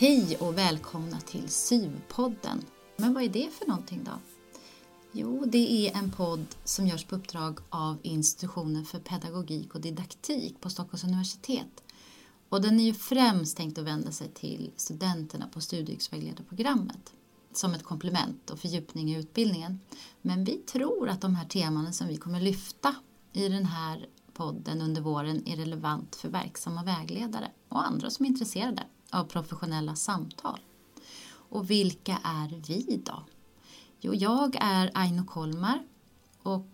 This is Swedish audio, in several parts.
Hej och välkomna till SYV-podden. Men vad är det för någonting då? Jo, det är en podd som görs på uppdrag av Institutionen för pedagogik och didaktik på Stockholms universitet. Och den är ju främst tänkt att vända sig till studenterna på studievägledarprogrammet som ett komplement och fördjupning i utbildningen. Men vi tror att de här teman som vi kommer lyfta i den här podden under våren är relevant för verksamma vägledare och andra som är intresserade av professionella samtal. Och vilka är vi då? Jo, jag är Aino Kolmar och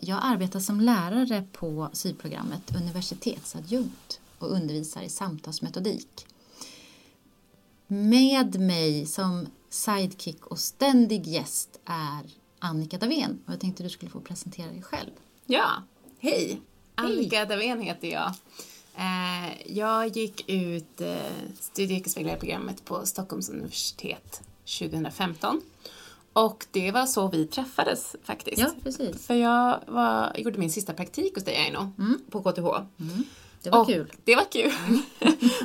jag arbetar som lärare på SYV-programmet universitetsadjunkt och undervisar i samtalsmetodik. Med mig som sidekick och ständig gäst är Annika Davén. Och jag tänkte du skulle få presentera dig själv. Ja, hej! Annika Davén heter jag. Jag gick ut studie- och yrkesvägledarprogrammet på Stockholms universitet 2015. Och det var så vi träffades faktiskt. Ja, precis. För jag gjorde min sista praktik hos dig, Aino, på KTH. Mm. Det var kul.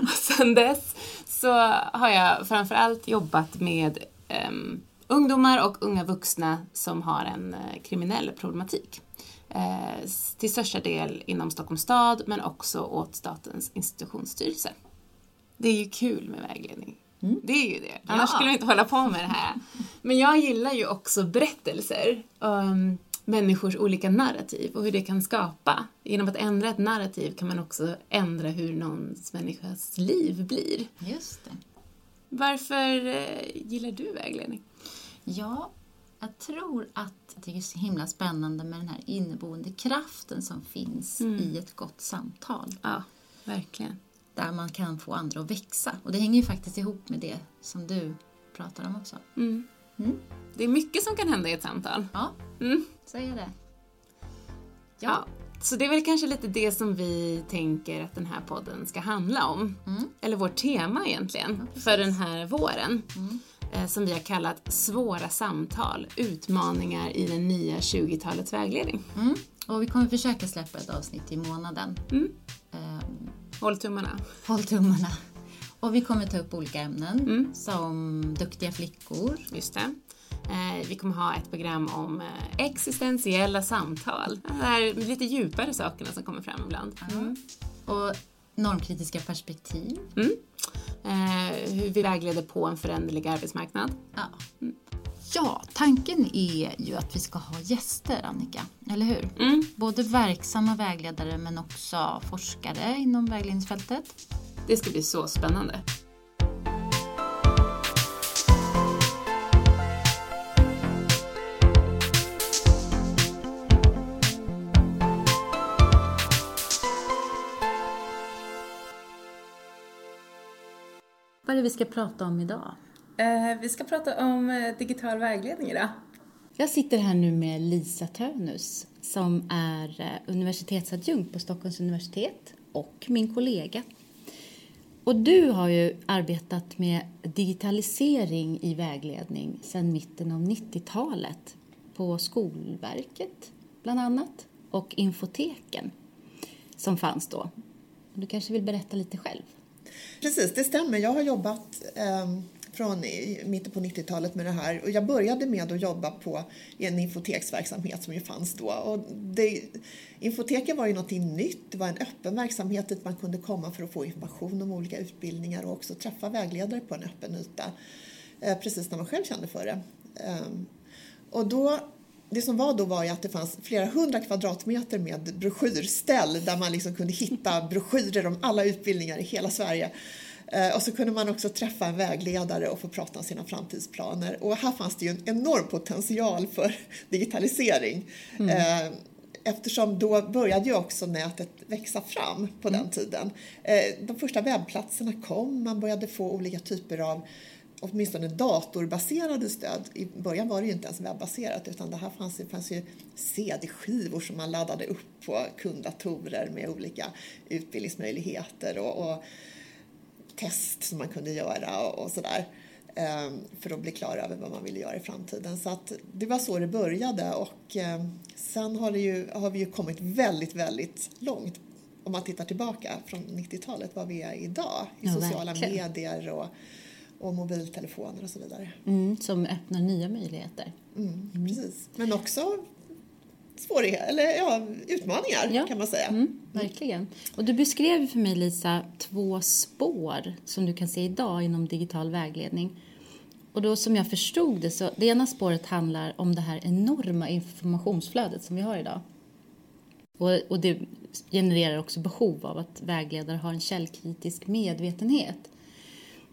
Och sen dess så har jag framförallt jobbat med ungdomar och unga vuxna som har en kriminell problematik. Till största del inom Stockholms stad, men också åt statens institutionsstyrelse. Det är ju kul med vägledning. Mm. Det är ju det. Annars skulle vi inte hålla på med det här. Men jag gillar ju också berättelser om människors olika narrativ och hur det kan skapa. Genom att ändra ett narrativ kan man också ändra hur någons människas liv blir. Just det. Varför gillar du vägledning? Ja, jag tror att det är så himla spännande med den här inneboende kraften som finns i ett gott samtal. Ja, verkligen. Där man kan få andra att växa. Och det hänger ju faktiskt ihop med det som du pratar om också. Mm. Mm. Det är mycket som kan hända i ett samtal. Ja, så är det. Ja, så det är väl kanske lite det som vi tänker att den här podden ska handla om. Mm. Eller vårt tema egentligen för den här våren. Mm. Som vi har kallat svåra samtal, utmaningar i den nya 20-talets vägledning. Mm. Och vi kommer försöka släppa ett avsnitt i månaden. Mm. Håll tummarna. Och vi kommer ta upp olika ämnen som duktiga flickor. Just det. Vi kommer ha ett program om existentiella samtal. Det här lite djupare sakerna som kommer fram ibland. Mm. Och normkritiska perspektiv. Mm. Hur vi vägleder på en föränderlig arbetsmarknad. Ja. Mm. Ja, tanken är ju att vi ska ha gäster, Annika, eller hur? Mm. Både verksamma vägledare men också forskare inom vägledningsfältet. Det ska bli så spännande. Vad är det vi ska prata om idag? Vi ska prata om digital vägledning idag. Jag sitter här nu med Lisa Tönus som är universitetsadjunkt på Stockholms universitet och min kollega. Och du har ju arbetat med digitalisering i vägledning sedan mitten av 90-talet på Skolverket bland annat och infoteken som fanns då. Du kanske vill berätta lite själv? Precis, det stämmer. Jag har jobbat från mitten på 90-talet med det här. Och jag började med att jobba på en infoteksverksamhet som ju fanns då. Och infoteken var ju någonting nytt. Det var en öppen verksamhet dit man kunde komma för att få information om olika utbildningar. Och också träffa vägledare på en öppen yta. Precis när man själv kände för det. Och då... Det som var då var ju att det fanns flera hundra kvadratmeter med broschyrställ där man liksom kunde hitta broschyrer om alla utbildningar i hela Sverige. Och så kunde man också träffa en vägledare och få prata om sina framtidsplaner. Och här fanns det ju en enorm potential för digitalisering. Mm. Eftersom då började ju också nätet växa fram på den tiden. De första webbplatserna kom, man började få olika typer av... Åtminstone datorbaserade stöd. I början var det ju inte ens webbaserat utan det här fanns ju CD-skivor som man laddade upp på kunddatorer med olika utbildningsmöjligheter och test som man kunde göra och sådär. För att bli klar över vad man ville göra i framtiden. Så att det var så det började och sen har vi ju kommit väldigt, väldigt långt. Om man tittar tillbaka från 90-talet vad vi är idag i sociala medier och och mobiltelefoner och så vidare. Som öppnar nya möjligheter. Precis. Men också svårigheter, eller utmaningar kan man säga. Verkligen. Och du beskrev för mig, Lisa, 2 spår som du kan se idag inom digital vägledning. Och då som jag förstod det, så det ena spåret handlar om det här enorma informationsflödet som vi har idag. Och det genererar också behov av att vägledare har en källkritisk medvetenhet.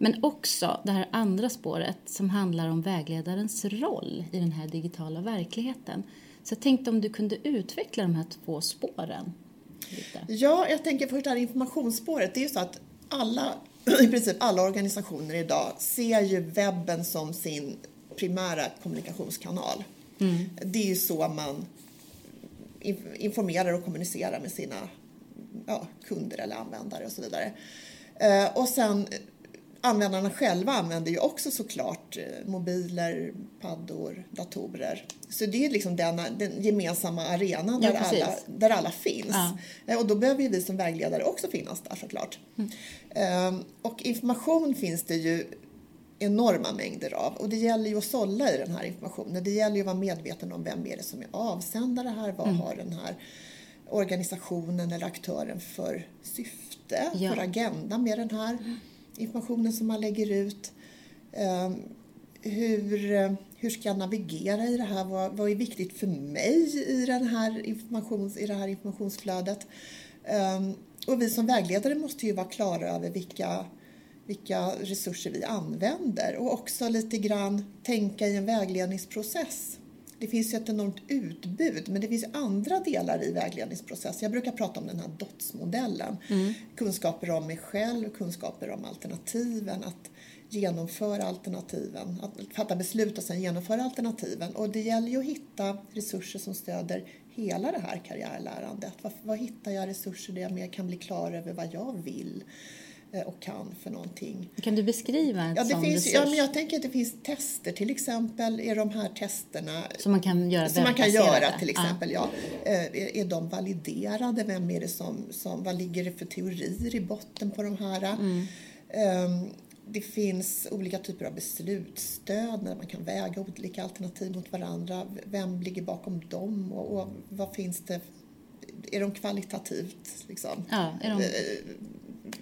Men också det här andra spåret som handlar om vägledarens roll i den här digitala verkligheten. Så jag tänkte om du kunde utveckla de här 2 spåren lite. Ja, jag tänker först det här informationsspåret. Det är ju så att i princip alla organisationer idag ser ju webben som sin primära kommunikationskanal. Det är ju så man informerar och kommunicerar med sina kunder eller användare och så vidare. Och sen användarna själva använder ju också såklart mobiler, paddor, datorer. Så det är liksom den gemensamma arenan där alla finns. Ja. Och då behöver ju vi som vägledare också finnas där såklart. Och information finns det ju enorma mängder av. Och det gäller ju att sålla i den här informationen. Det gäller ju att vara medveten om vem är det som är avsändare här. Vad har den här organisationen eller aktören för syfte, för agenda med den här informationen som man lägger ut. Hur ska jag navigera i det här? Vad är viktigt för mig i det här informationsflödet? Och vi som vägledare måste ju vara klara över vilka resurser vi använder. Och också lite grann tänka i en vägledningsprocess. Det finns ju ett enormt utbud, men det finns andra delar i vägledningsprocessen. Jag brukar prata om den här DOTS-modellen. Kunskaper om mig själv, kunskaper om alternativen, att genomföra alternativen, att fatta beslut och sen genomföra alternativen. Och det gäller ju att hitta resurser som stöder hela det här karriärlärandet. Vad hittar jag resurser där jag mer kan bli klar över vad jag vill och kan för någonting. Kan du beskriva en sån resurs? Ja, men jag tänker att det finns tester till exempel. Är de här testerna som man kan göra, till exempel, är de validerade? Vem är det som vad ligger det för teorier i botten på de här? Det finns olika typer av beslutsstöd när man kan väga olika alternativ mot varandra. Vem ligger bakom dem och vad finns det? Är de kvalitativt liksom? Ja, är de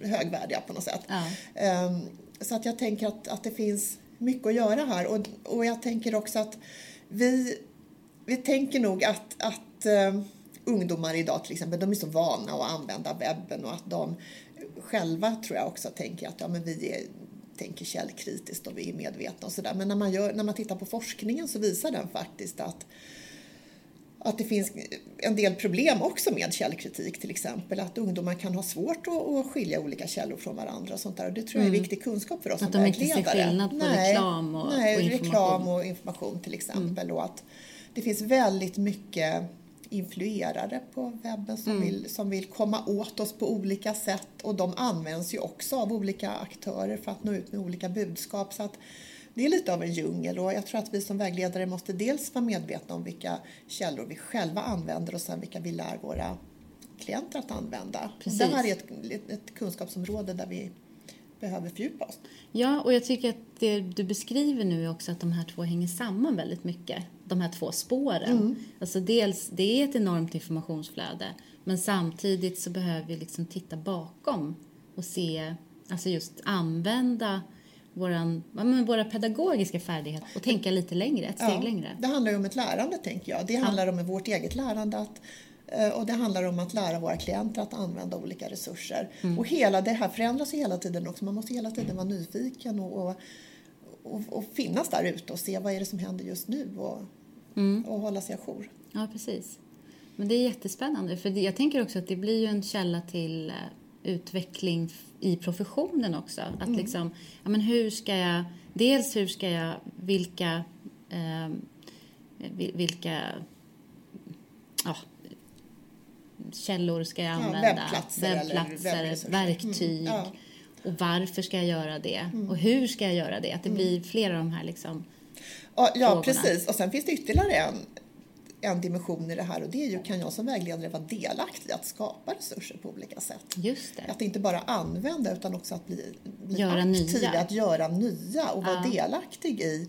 högvärdiga på något sätt. Ja. Så att jag tänker att det finns mycket att göra här. Och jag tänker också att vi tänker nog att ungdomar idag till exempel, de är så vana att använda webben, och att de själva tror jag också tänker att tänker källkritiskt och vi är medvetna och sådär. Men när man tittar på forskningen så visar den faktiskt att det finns en del problem också med källkritik till exempel. Att ungdomar kan ha svårt att skilja olika källor från varandra och sånt där. Och det tror jag är viktig kunskap för oss som vägledare. Att de inte ser skillnad på reklam och information till exempel. Och att det finns väldigt mycket influerare på webben som vill komma åt oss på olika sätt. Och de används ju också av olika aktörer för att nå ut med olika budskap. Så att det är lite av en djungel, och jag tror att vi som vägledare måste dels vara medvetna om vilka källor vi själva använder och sen vilka vi lär våra klienter att använda. Precis. Det här är ett kunskapsområde där vi behöver fördjupa oss. Ja, och jag tycker att det du beskriver nu är också att de här 2 hänger samman väldigt mycket. De här 2 spåren. Alltså dels, det är ett enormt informationsflöde, men samtidigt så behöver vi liksom titta bakom och se, alltså just använda våra pedagogiska färdigheter och tänka lite längre, ett steg längre. Det handlar ju om ett lärande, tänker jag. Det handlar om vårt eget lärande och det handlar om att lära våra klienter att använda olika resurser. Och hela det här förändras hela tiden också. Man måste hela tiden vara nyfiken och finnas där ute och se vad är det som händer just nu och hålla sig ajour. Ja, precis. Men det är jättespännande, för jag tänker också att det blir ju en källa till utveckling i professionen också. Att liksom, ja, men hur ska jag vilka källor ska jag använda? Webbplatser, verktyg. Och varför ska jag göra det? Och hur ska jag göra det? Att det blir flera av de här liksom frågorna. Precis. Och sen finns det ytterligare en dimension i det här, och det är ju, kan jag som vägledare vara delaktig i att skapa resurser på olika sätt. Just det. Att inte bara använda utan också att bli göra aktiv nya. Att göra nya och vara delaktig i.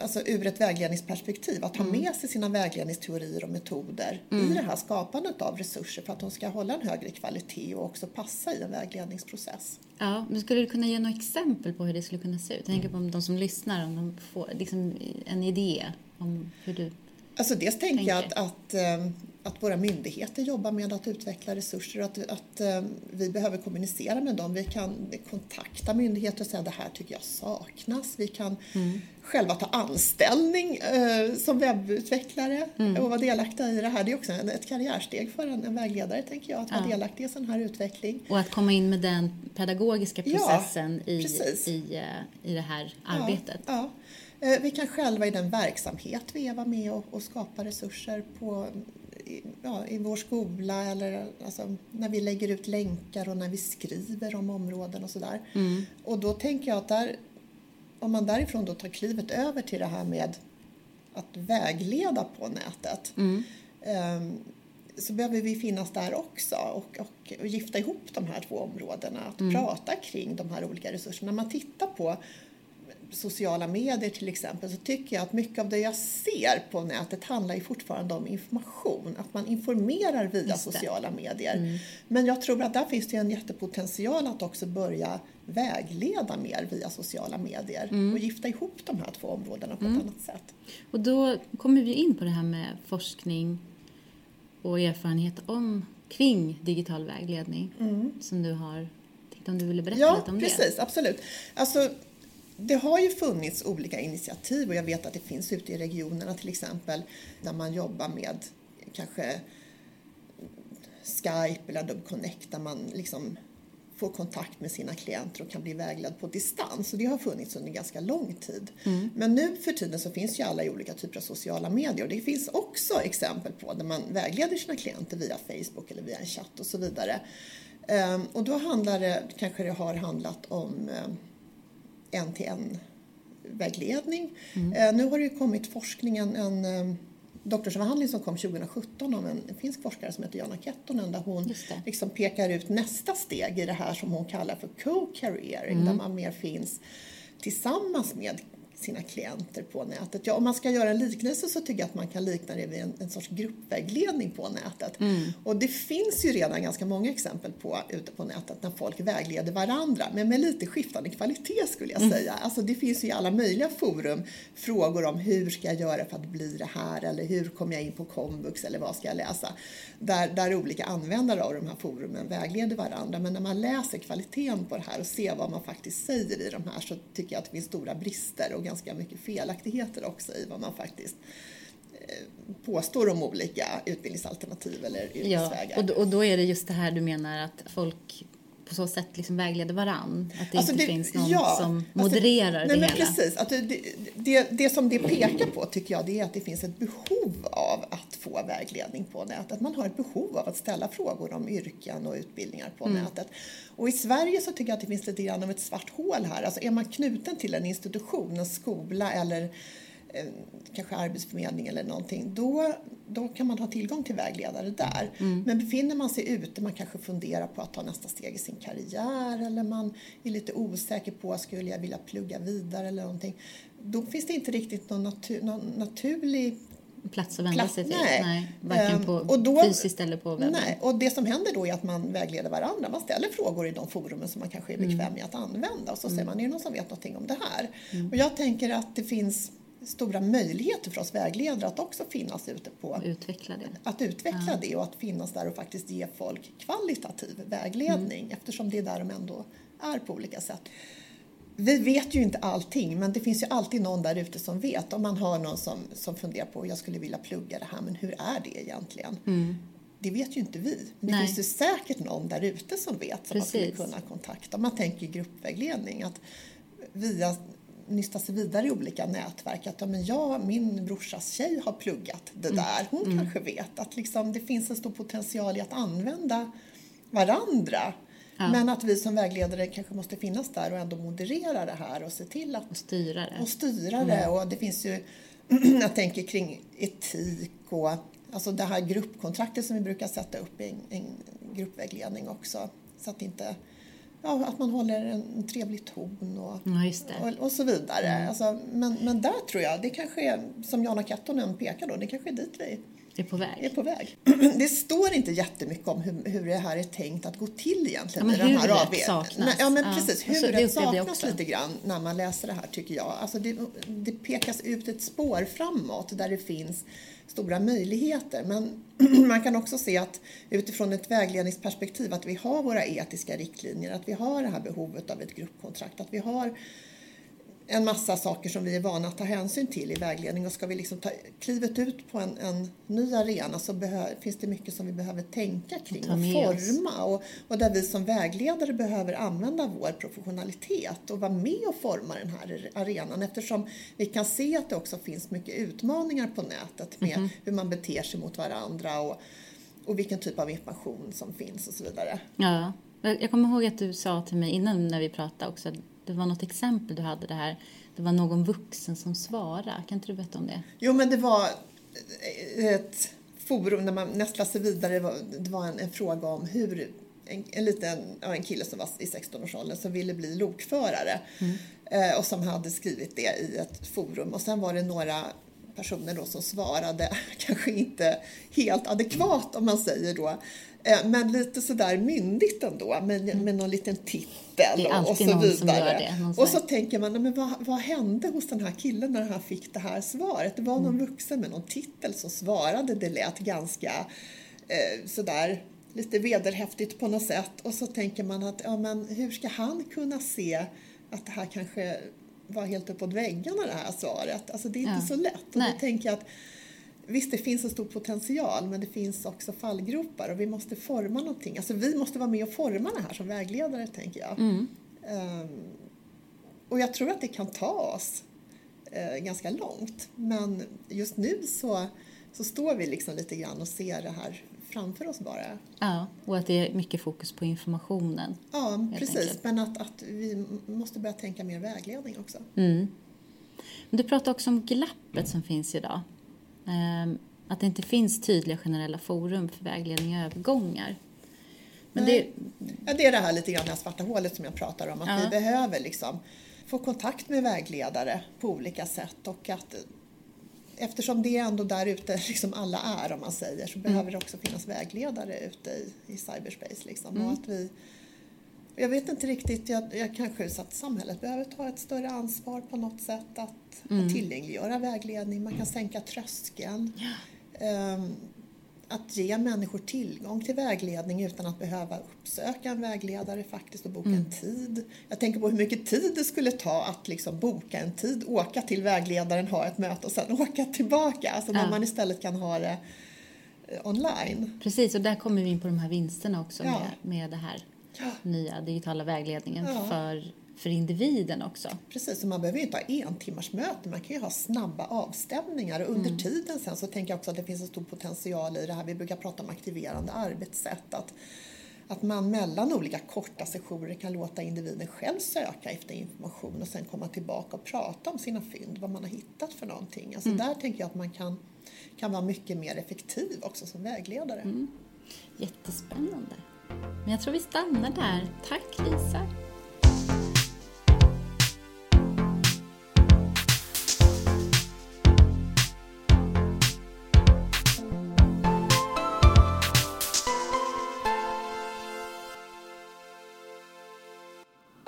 Alltså ur ett vägledningsperspektiv. Att ha med sig sina vägledningsteorier och metoder i det här skapandet av resurser för att de ska hålla en högre kvalitet och också passa i en vägledningsprocess. Ja, men skulle du kunna ge några exempel på hur det skulle kunna se ut? Jag tänker på de som lyssnar, om de får liksom en idé om hur du... Alltså dels tänker jag att våra myndigheter jobbar med att utveckla resurser och att vi behöver kommunicera med dem. Vi kan kontakta myndigheter och säga att det här tycker jag saknas. Vi kan själva ta anställning som webbutvecklare och vara delaktiga i det här. Det är också ett karriärsteg för en vägledare, tänker jag, att vara delaktig i sån här utveckling. Och att komma in med den pedagogiska processen i det här arbetet. Ja. Vi kan själva i den verksamhet vi är med och skapa resurser på, i vår skola, eller alltså, när vi lägger ut länkar och när vi skriver om områden och sådär. Mm. Och då tänker jag att om man därifrån då tar klivet över till det här med att vägleda på nätet, så behöver vi finnas där också och gifta ihop de här två områdena. Att prata kring de här olika resurserna. När man tittar på sociala medier till exempel, så tycker jag att mycket av det jag ser på nätet handlar ju fortfarande om information. Att man informerar via sociala medier. Men jag tror att där finns det en jättepotential att också börja vägleda mer via sociala medier. Och gifta ihop de här två områdena på ett annat sätt. Och då kommer vi in på det här med forskning och erfarenhet kring digital vägledning. Som du har, tänkte om du ville berätta lite om det. Ja, precis, absolut. Alltså, det har ju funnits olika initiativ, och jag vet att det finns ute i regionerna till exempel när man jobbar med kanske Skype eller Adobe Connect, där man liksom får kontakt med sina klienter och kan bli vägledd på distans. Och det har funnits under ganska lång tid. Men nu för tiden så finns ju alla i olika typer av sociala medier, och det finns också exempel på där man vägleder sina klienter via Facebook eller via en chatt och så vidare. Och då har det handlat om en-till-en-vägledning. Nu har det ju kommit forskningen, en doktorsavhandling som kom 2017 om en finsk forskare som heter Jaana Kettunen, där hon liksom pekar ut nästa steg i det här som hon kallar för co-careering, där man mer finns tillsammans med sina klienter på nätet. Ja, om man ska göra en liknelse så tycker jag att man kan likna det vid en sorts gruppvägledning på nätet. Och det finns ju redan ganska många exempel på ute på nätet när folk vägleder varandra, men med lite skiftande kvalitet skulle jag säga. Alltså det finns ju i alla möjliga forum frågor om hur ska jag göra för att bli det här, eller hur kommer jag in på Komvux, eller vad ska jag läsa? Där olika användare av de här forumen vägleder varandra, men när man läser kvaliteten på det här och ser vad man faktiskt säger i de här, så tycker jag att det finns stora brister och ganska mycket felaktigheter också i vad man faktiskt påstår om olika utbildningsalternativ eller yrkesvägar. Ja, och då är det just det här du menar, att folk på så sätt liksom vägleder varann. Att det inte finns någon som modererar det hela. Precis, att det som det pekar på tycker jag, det är att det finns ett behov av att få vägledning på nätet. Att man har ett behov av att ställa frågor om yrken och utbildningar på nätet. Och i Sverige så tycker jag att det finns lite grann av ett svart hål här. Alltså är man knuten till en institution, en skola eller kanske arbetsförmedling eller någonting, då kan man ha tillgång till vägledare där. Men befinner man sig ute, man kanske funderar på att ta nästa steg i sin karriär, eller man är lite osäker på, skulle jag vilja plugga vidare eller någonting, då finns det inte riktigt någon naturlig plats att vända sig till. Nej, varken på fysiskt eller på webben. Nej, och det som händer då är att man vägleder varandra. Man ställer frågor i de forumen som man kanske är bekväm i att använda, och så säger man, är det någon som vet någonting om det här? Och jag tänker att det finns stora möjligheter för oss vägledare att också finnas ute på att utveckla det, och att finnas där och faktiskt ge folk kvalitativ vägledning, eftersom det är där de ändå är på olika sätt. Vi vet ju inte allting, men det finns ju alltid någon där ute som vet. Om man har någon som funderar på, jag skulle vilja plugga det här, men hur är det egentligen? Det vet ju inte vi. Men det finns ju säkert någon där ute som vet, som man skulle kunna kontakta. Om man tänker gruppvägledning, att via nysta sig vidare i olika nätverk, att min brorsas tjej har pluggat det där, hon kanske vet att liksom, det finns en stor potential i att använda varandra, men att vi som vägledare kanske måste finnas där och ändå moderera det här och se till att och styra det. Och det finns ju jag tänker kring etik, och alltså det här gruppkontraktet som vi brukar sätta upp i en gruppvägledning också, så att inte ja, att man håller en trevlig ton och så vidare. Alltså, men där tror jag, det kanske är, som Jaana Kettunen pekar då, det kanske är dit vi är på väg. Det står inte jättemycket om hur det här är tänkt att gå till egentligen. Ja, men hur rätt saknas. Ja, men precis. Hur rätt saknas lite grann när man läser det här, tycker jag. Alltså det pekas ut ett spår framåt där det finns stora möjligheter. Men man kan också se att utifrån ett vägledningsperspektiv att vi har våra etiska riktlinjer. Att vi har det här behovet av ett gruppkontrakt. Att vi har en massa saker som vi är vana att ta hänsyn till i vägledning. Och ska vi liksom ta klivet ut på en ny arena så finns det mycket som vi behöver tänka kring och forma. Och där vi som vägledare behöver använda vår professionalitet och vara med och forma den här arenan. Eftersom vi kan se att det också finns mycket utmaningar på nätet med hur man beter sig mot varandra och vilken typ av information som finns och så vidare. Ja, jag kommer ihåg att du sa till mig innan när vi pratade också. Det var något exempel du hade det här. Det var någon vuxen som svarade. Kan inte du berätta om det? Jo, men det var ett forum när man nästlar sig vidare. Det var en fråga om hur en kille som var i 16-årsåldern som ville bli lokförare. Och som hade skrivit det i ett forum. Och sen var det några personer då som svarade kanske inte helt adekvat om man säger då. Men lite sådär myndigt ändå. Med någon liten titel och så vidare. Det, och så tänker man, men vad hände hos den här killen när han fick det här svaret? Det var någon vuxen med någon titel som svarade. Det lät ganska sådär lite vederhäftigt på något sätt. Och så tänker man att ja, men hur ska han kunna se att det här kanske var helt uppåt väggarna det här svaret? Alltså det är inte så lätt. Och då tänker jag att visst, det finns en stor potential, men det finns också fallgropar och vi måste forma någonting. Alltså vi måste vara med och forma det här som vägledare, tänker jag. Och jag tror att det kan ta oss ganska långt. Men just nu så står vi liksom lite grann och ser det här framför oss bara. Ja, och att det är mycket fokus på informationen. Ja, precis. Enkelt. Men att vi måste börja tänka mer vägledning också. Men du pratar också om glappet som finns idag. Att det inte finns tydliga generella forum för vägledning och övergångar. Men det är det här lite grann, det här svarta hålet som jag pratar om. Att vi behöver liksom få kontakt med vägledare på olika sätt. Och att eftersom det är ändå där ute liksom alla är, om man säger, så behöver det också finnas vägledare ute i cyberspace. Liksom. Och att jag vet inte riktigt, jag kanske så att samhället behöver ta ett större ansvar på något sätt att tillgängliggöra vägledning. Man kan sänka tröskeln. Yeah. Att ge människor tillgång till vägledning utan att behöva uppsöka en vägledare faktiskt och boka en tid. Jag tänker på hur mycket tid det skulle ta att liksom boka en tid, åka till vägledaren, ha ett möte och sen åka tillbaka. Alltså när man istället kan ha det online. Precis, och där kommer vi in på de här vinsterna också med det här. Ja. Nya digitala vägledningen för individen också. Precis, och man behöver ju inte ha en timmars möte. Man kan ju ha snabba avstämningar. Och under tiden sen så tänker jag också att det finns en stor potential i det här. Vi brukar prata om aktiverande arbetssätt. Att man mellan olika korta sessioner kan låta individen själv söka efter information. Och sen komma tillbaka och prata om sina fynd. Vad man har hittat för någonting. Alltså där tänker jag att man kan vara mycket mer effektiv också som vägledare. Jättespännande. Men jag tror vi stannar där. Tack Lisa.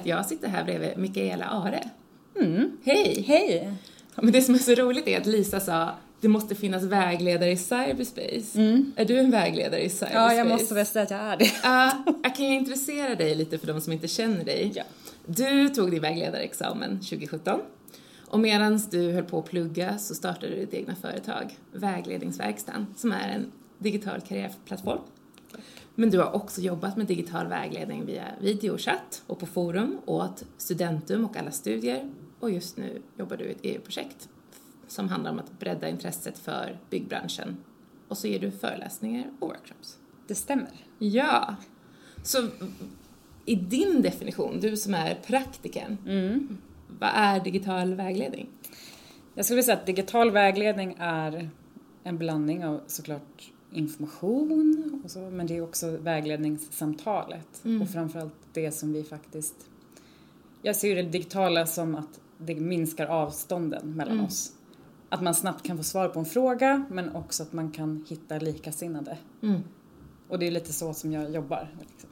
Jag sitter här bredvid Mikaela Are. Hej! Hej! Ja, men det som är så roligt är att Lisa sa det måste finnas vägledare i cyberspace. Är du en vägledare i cyberspace? Ja, jag måste väl säga att jag är det. Kan jag intressera dig lite för de som inte känner dig? Ja. Du tog din vägledarexamen 2017. Och medan du höll på att plugga så startade du ditt egna företag, Vägledningsverkstaden, som är en digital karriärplattform. Men du har också jobbat med digital vägledning via videochatt och på forum åt studentum och alla studier. Och just nu jobbar du i ett EU-projekt som handlar om att bredda intresset för byggbranschen. Och så ger du föreläsningar och workshops. Det stämmer. Ja. Så i din definition, du som är praktiken, vad är digital vägledning? Jag skulle säga att digital vägledning är en blandning av såklart information och så, men det är också vägledningssamtalet och framförallt det som vi faktiskt, jag ser det digitala som att det minskar avstånden mellan oss. Att man snabbt kan få svar på en fråga, men också att man kan hitta likasinnade. Mm. Och det är lite så som jag jobbar liksom,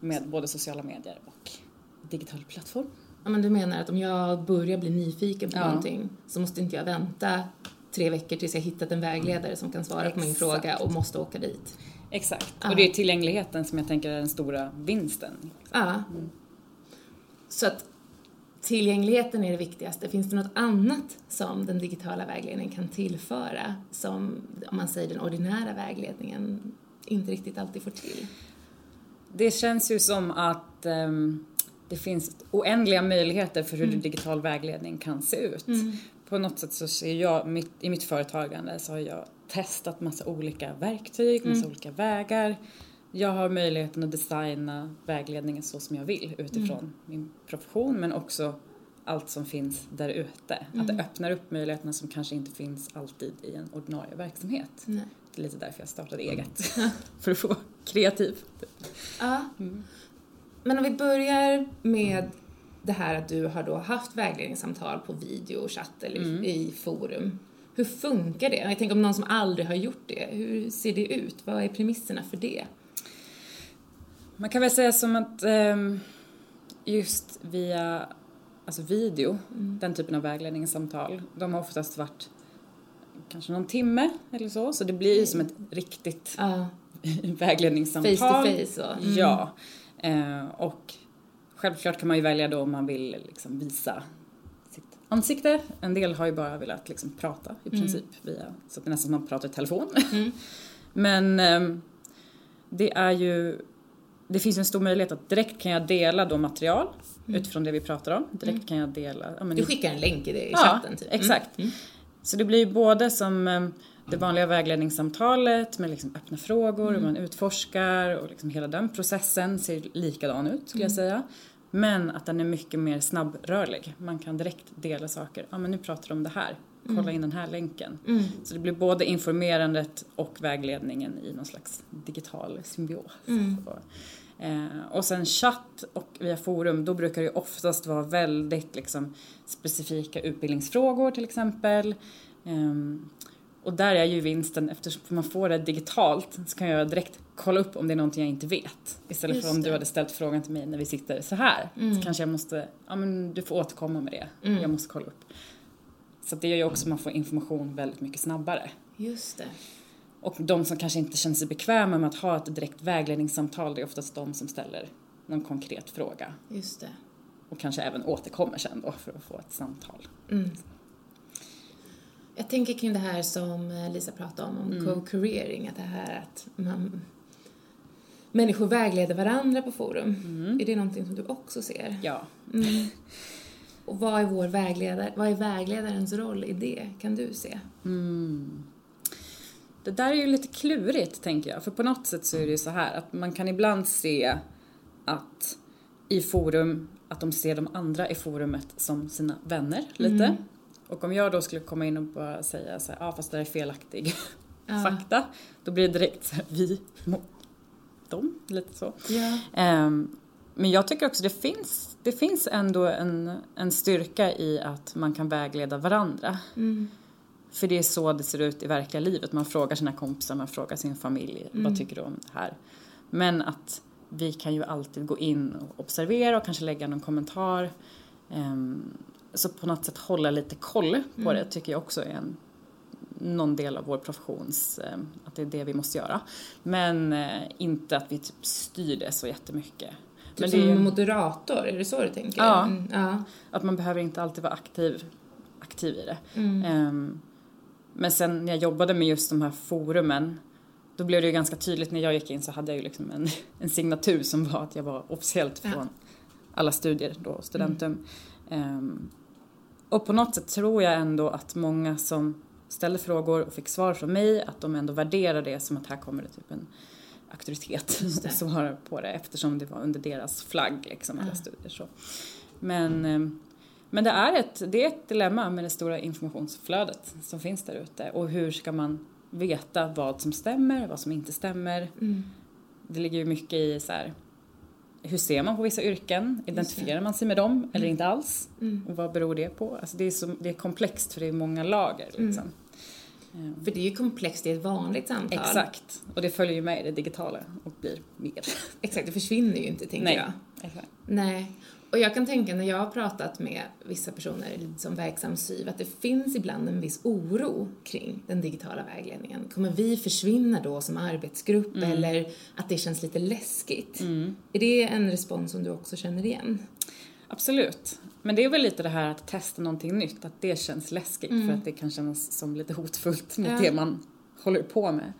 med både sociala medier och digital plattform. Ja, men du menar att om jag börjar bli nyfiken på någonting så måste inte jag vänta 3 veckor tills jag hittat en vägledare som kan svara på min fråga och måste åka dit. Exakt. Ah. Och det är tillgängligheten som jag tänker är den stora vinsten. Ja. Ah. Mm. Så att tillgängligheten är det viktigaste. Finns det något annat som den digitala vägledningen kan tillföra som, om man säger, den ordinära vägledningen inte riktigt alltid får till? Det känns ju som att det finns oändliga möjligheter för hur digital vägledning kan se ut. Mm. På något sätt så ser jag, i mitt företagande så har jag testat massa olika verktyg, massa olika vägar. Jag har möjligheten att designa vägledningen så som jag vill utifrån min profession, men också allt som finns där ute. Att det öppnar upp möjligheterna som kanske inte finns alltid i en ordinarie verksamhet. Nej. Det är lite därför jag startade eget. För att få kreativ. Ja. Mm. Men om vi börjar med det här att du har då haft vägledningssamtal på video och chatt eller i forum. Hur funkar det? Jag tänker om någon som aldrig har gjort det. Hur ser det ut? Vad är premisserna för det? Man kan väl säga som att just via alltså video, den typen av vägledningssamtal, de har oftast varit kanske någon timme eller så. Så det blir ju som ett riktigt vägledningssamtal. Face to face. Så. Mm. Ja, och självklart kan man ju välja då om man vill liksom visa sitt ansikte. En del har ju bara velat liksom prata i princip via, så att det är nästan som man pratar i telefon. Mm. Men det är ju... Det finns en stor möjlighet att direkt kan jag dela då material utifrån det vi pratar om. Direkt kan jag dela... Ja, men du skickar en länk i det i chatten typ. Exakt. Mm. Så det blir både som det vanliga vägledningssamtalet med liksom öppna frågor och man utforskar och liksom hela den processen ser likadan ut skulle jag säga. Men att den är mycket mer snabbrörlig. Man kan direkt dela saker. Ja, men nu pratar de om det här. Kolla in den här länken. Mm. Så det blir både informerandet och vägledningen i någon slags digital symbios. Och sen chatt och via forum, då brukar det ju oftast vara väldigt liksom, specifika utbildningsfrågor till exempel. Och där är ju vinsten, eftersom man får det digitalt så kan jag direkt kolla upp om det är någonting jag inte vet. Istället för om du hade ställt frågan till mig när vi sitter så här. Så kanske jag måste, ja men du får återkomma med det. Jag måste kolla upp. Så det gör ju också att man får information väldigt mycket snabbare. Just det. Och de som kanske inte känner sig bekväma med att ha ett direkt vägledningssamtal, det är oftast de som ställer någon konkret fråga. Just det. Och kanske även återkommer sen då för att få ett samtal. Mm. Jag tänker kring det här som Lisa pratade om co-careering. Att det här att människor vägleder varandra på forum. Mm. Är det någonting som du också ser? Ja. Mm. Och vad är vad är vägledarens roll i det, kan du se? Mm. Det där är ju lite klurigt, tänker jag. För på något sätt så är det ju så här att man kan ibland se att i forum, att de ser de andra i forumet som sina vänner lite. Mm. Och om jag då skulle komma in och bara säga så här, fast det är felaktig fakta. Då blir det direkt så här, vi mot dem, lite så. Yeah. Men jag tycker också det finns ändå en styrka i att man kan vägleda varandra. Mm. För det är så det ser ut i verkliga livet. Man frågar sina kompisar, man frågar sin familj. Vad tycker du om det här? Men att vi kan ju alltid gå in och observera och kanske lägga någon kommentar. Så på något sätt hålla lite koll på det tycker jag också är någon del av vår professions, att det är det vi måste göra. Men inte att vi typ styr det så jättemycket. Typ som en moderator, är det så du tänker? Ja, att man behöver inte alltid vara aktiv i det. Mm. Men sen när jag jobbade med just de här forumen, då blev det ju ganska tydligt när jag gick in så hade jag ju liksom en signatur som var att jag var officiellt från alla studier då, studentum. Och på något sätt tror jag ändå att många som ställde frågor och fick svar från mig, att de ändå värderar det som att här kommer det typ en auktoritet att svara på det eftersom det var under deras flagg liksom, alla studier så. Men det är ett dilemma med det stora informationsflödet som finns där ute och hur ska man veta vad som stämmer, vad som inte stämmer. Mm. Det ligger ju mycket i så här, hur ser man på vissa yrken? Identifierar man sig med dem eller inte alls? Mm. Och vad beror det på? Alltså det är komplext för det är många lager. Liksom. Mm. För det är ju komplext, det är ett vanligt samtal. Exakt, och det följer ju med i det digitala och blir mer. Exakt, det försvinner ju inte, tänker jag. Exakt. Nej, och jag kan tänka när jag har pratat med vissa personer som verksam SYV att det finns ibland en viss oro kring den digitala vägledningen. Kommer vi försvinna då som arbetsgrupp eller att det känns lite läskigt? Mm. Är det en respons som du också känner igen? Absolut, men det är väl lite det här att testa någonting nytt, att det känns läskigt för att det kan kännas som lite hotfullt mot det man håller på med.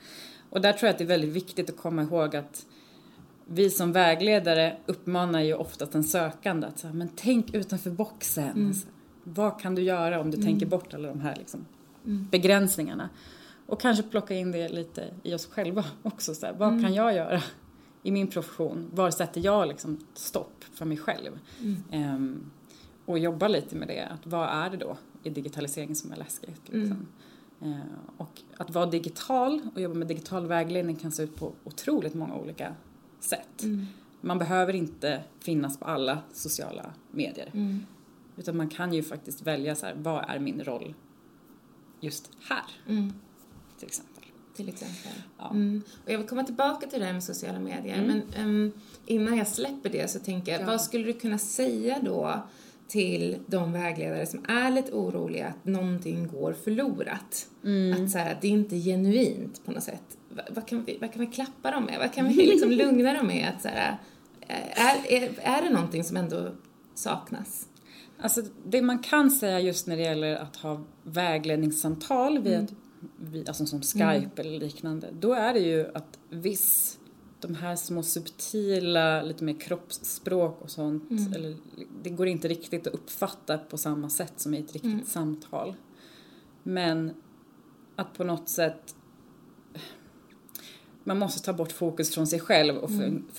Och där tror jag att det är väldigt viktigt att komma ihåg att vi som vägledare uppmanar ju ofta den sökande att säga, men tänk utanför boxen. Mm. Vad kan du göra om du tänker bort alla de här liksom, begränsningarna? Och kanske plocka in det lite i oss själva också. Så här, vad kan jag göra i min profession? Var sätter jag liksom, stopp för mig själv? Mm. Och jobba lite med det. Att vad är det då i digitaliseringen som är läskigt? Liksom? Mm. Och att vara digital och jobba med digital vägledning kan se ut på otroligt många olika sätt. Mm. Man behöver inte finnas på alla sociala medier. Mm. Utan man kan ju faktiskt välja så här, vad är min roll just här? Mm. Till exempel. Ja. Mm. Och jag vill komma tillbaka till det här med sociala medier. Men innan jag släpper det så tänker jag, vad skulle du kunna säga då till de vägledare som är lite oroliga att någonting går förlorat? Mm. Att så här, det är inte genuint på något sätt. Vad kan vi klappa dem med? Vad kan vi liksom lugna dem med? Att så här, är det någonting som ändå saknas? Alltså det man kan säga just när det gäller att ha vägledningssamtal alltså som Skype eller liknande. Då är det ju att de här små subtila, lite mer kroppsspråk och sånt. Eller, det går inte riktigt att uppfatta på samma sätt som i ett riktigt samtal. Men att på något sätt man måste ta bort fokus från sig själv och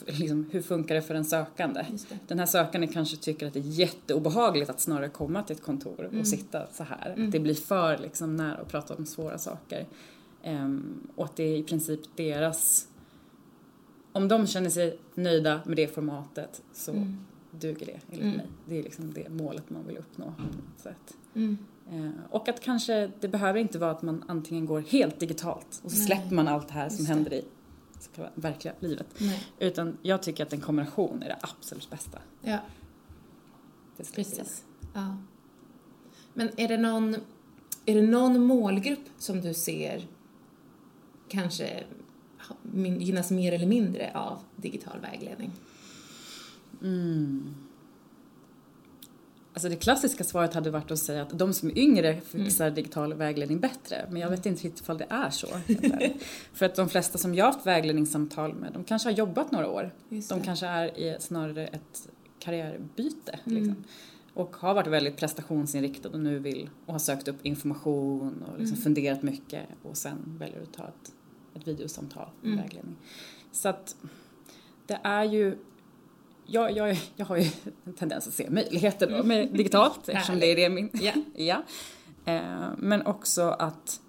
liksom, hur funkar det för en sökande? Den här sökanden kanske tycker att det är jätteobehagligt att snarare komma till ett kontor och sitta så här. Att det blir för liksom, nära och prata om svåra saker. Och att det är i princip deras... Om de känner sig nöjda med det formatet så duger det enligt mig. Det är liksom det målet man vill uppnå på något sätt. Mm. Och att kanske det behöver inte vara att man antingen går helt digitalt och så släpper man allt det här som händer i så kallade verkliga livet. Nej. Utan jag tycker att en kombination är det absolut bästa. Ja. Precis. Ja. Men är det någon målgrupp som du ser kanske gynnas mer eller mindre av digital vägledning? Alltså det klassiska svaret hade varit att säga att de som är yngre fixar digital vägledning bättre. Men jag vet inte riktigt om det är så. För att de flesta som jag har haft vägledningssamtal med, de kanske har jobbat några år. De kanske är i snarare ett karriärbyte. Liksom. Och har varit väldigt prestationsinriktad och nu vill och har sökt upp information och liksom funderat mycket. Och sen väljer att ta ett videosamtal med vägledning. Så att det är ju... Jag har ju en tendens att se möjligheter då med digitalt eftersom det är det min. Ja. Men också att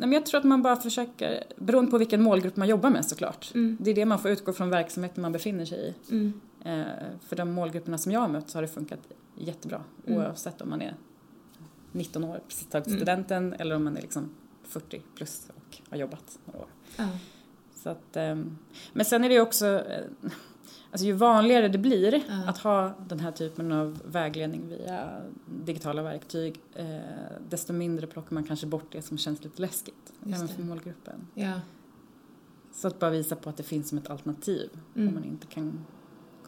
jag tror att man bara försöker beroende på vilken målgrupp man jobbar med såklart. Det är det man får utgå från verksamheten man befinner sig i. För de målgrupperna som jag har mött så har det funkat jättebra oavsett om man är 19 år precis tagit studenten eller om man är liksom 40 plus och har jobbat några år. Så att, men sen är det ju också alltså ju vanligare det blir att ha den här typen av vägledning via digitala verktyg desto mindre plockar man kanske bort det som känns lite läskigt även för målgruppen. Ja. Så att bara visa på att det finns som ett alternativ om man inte kan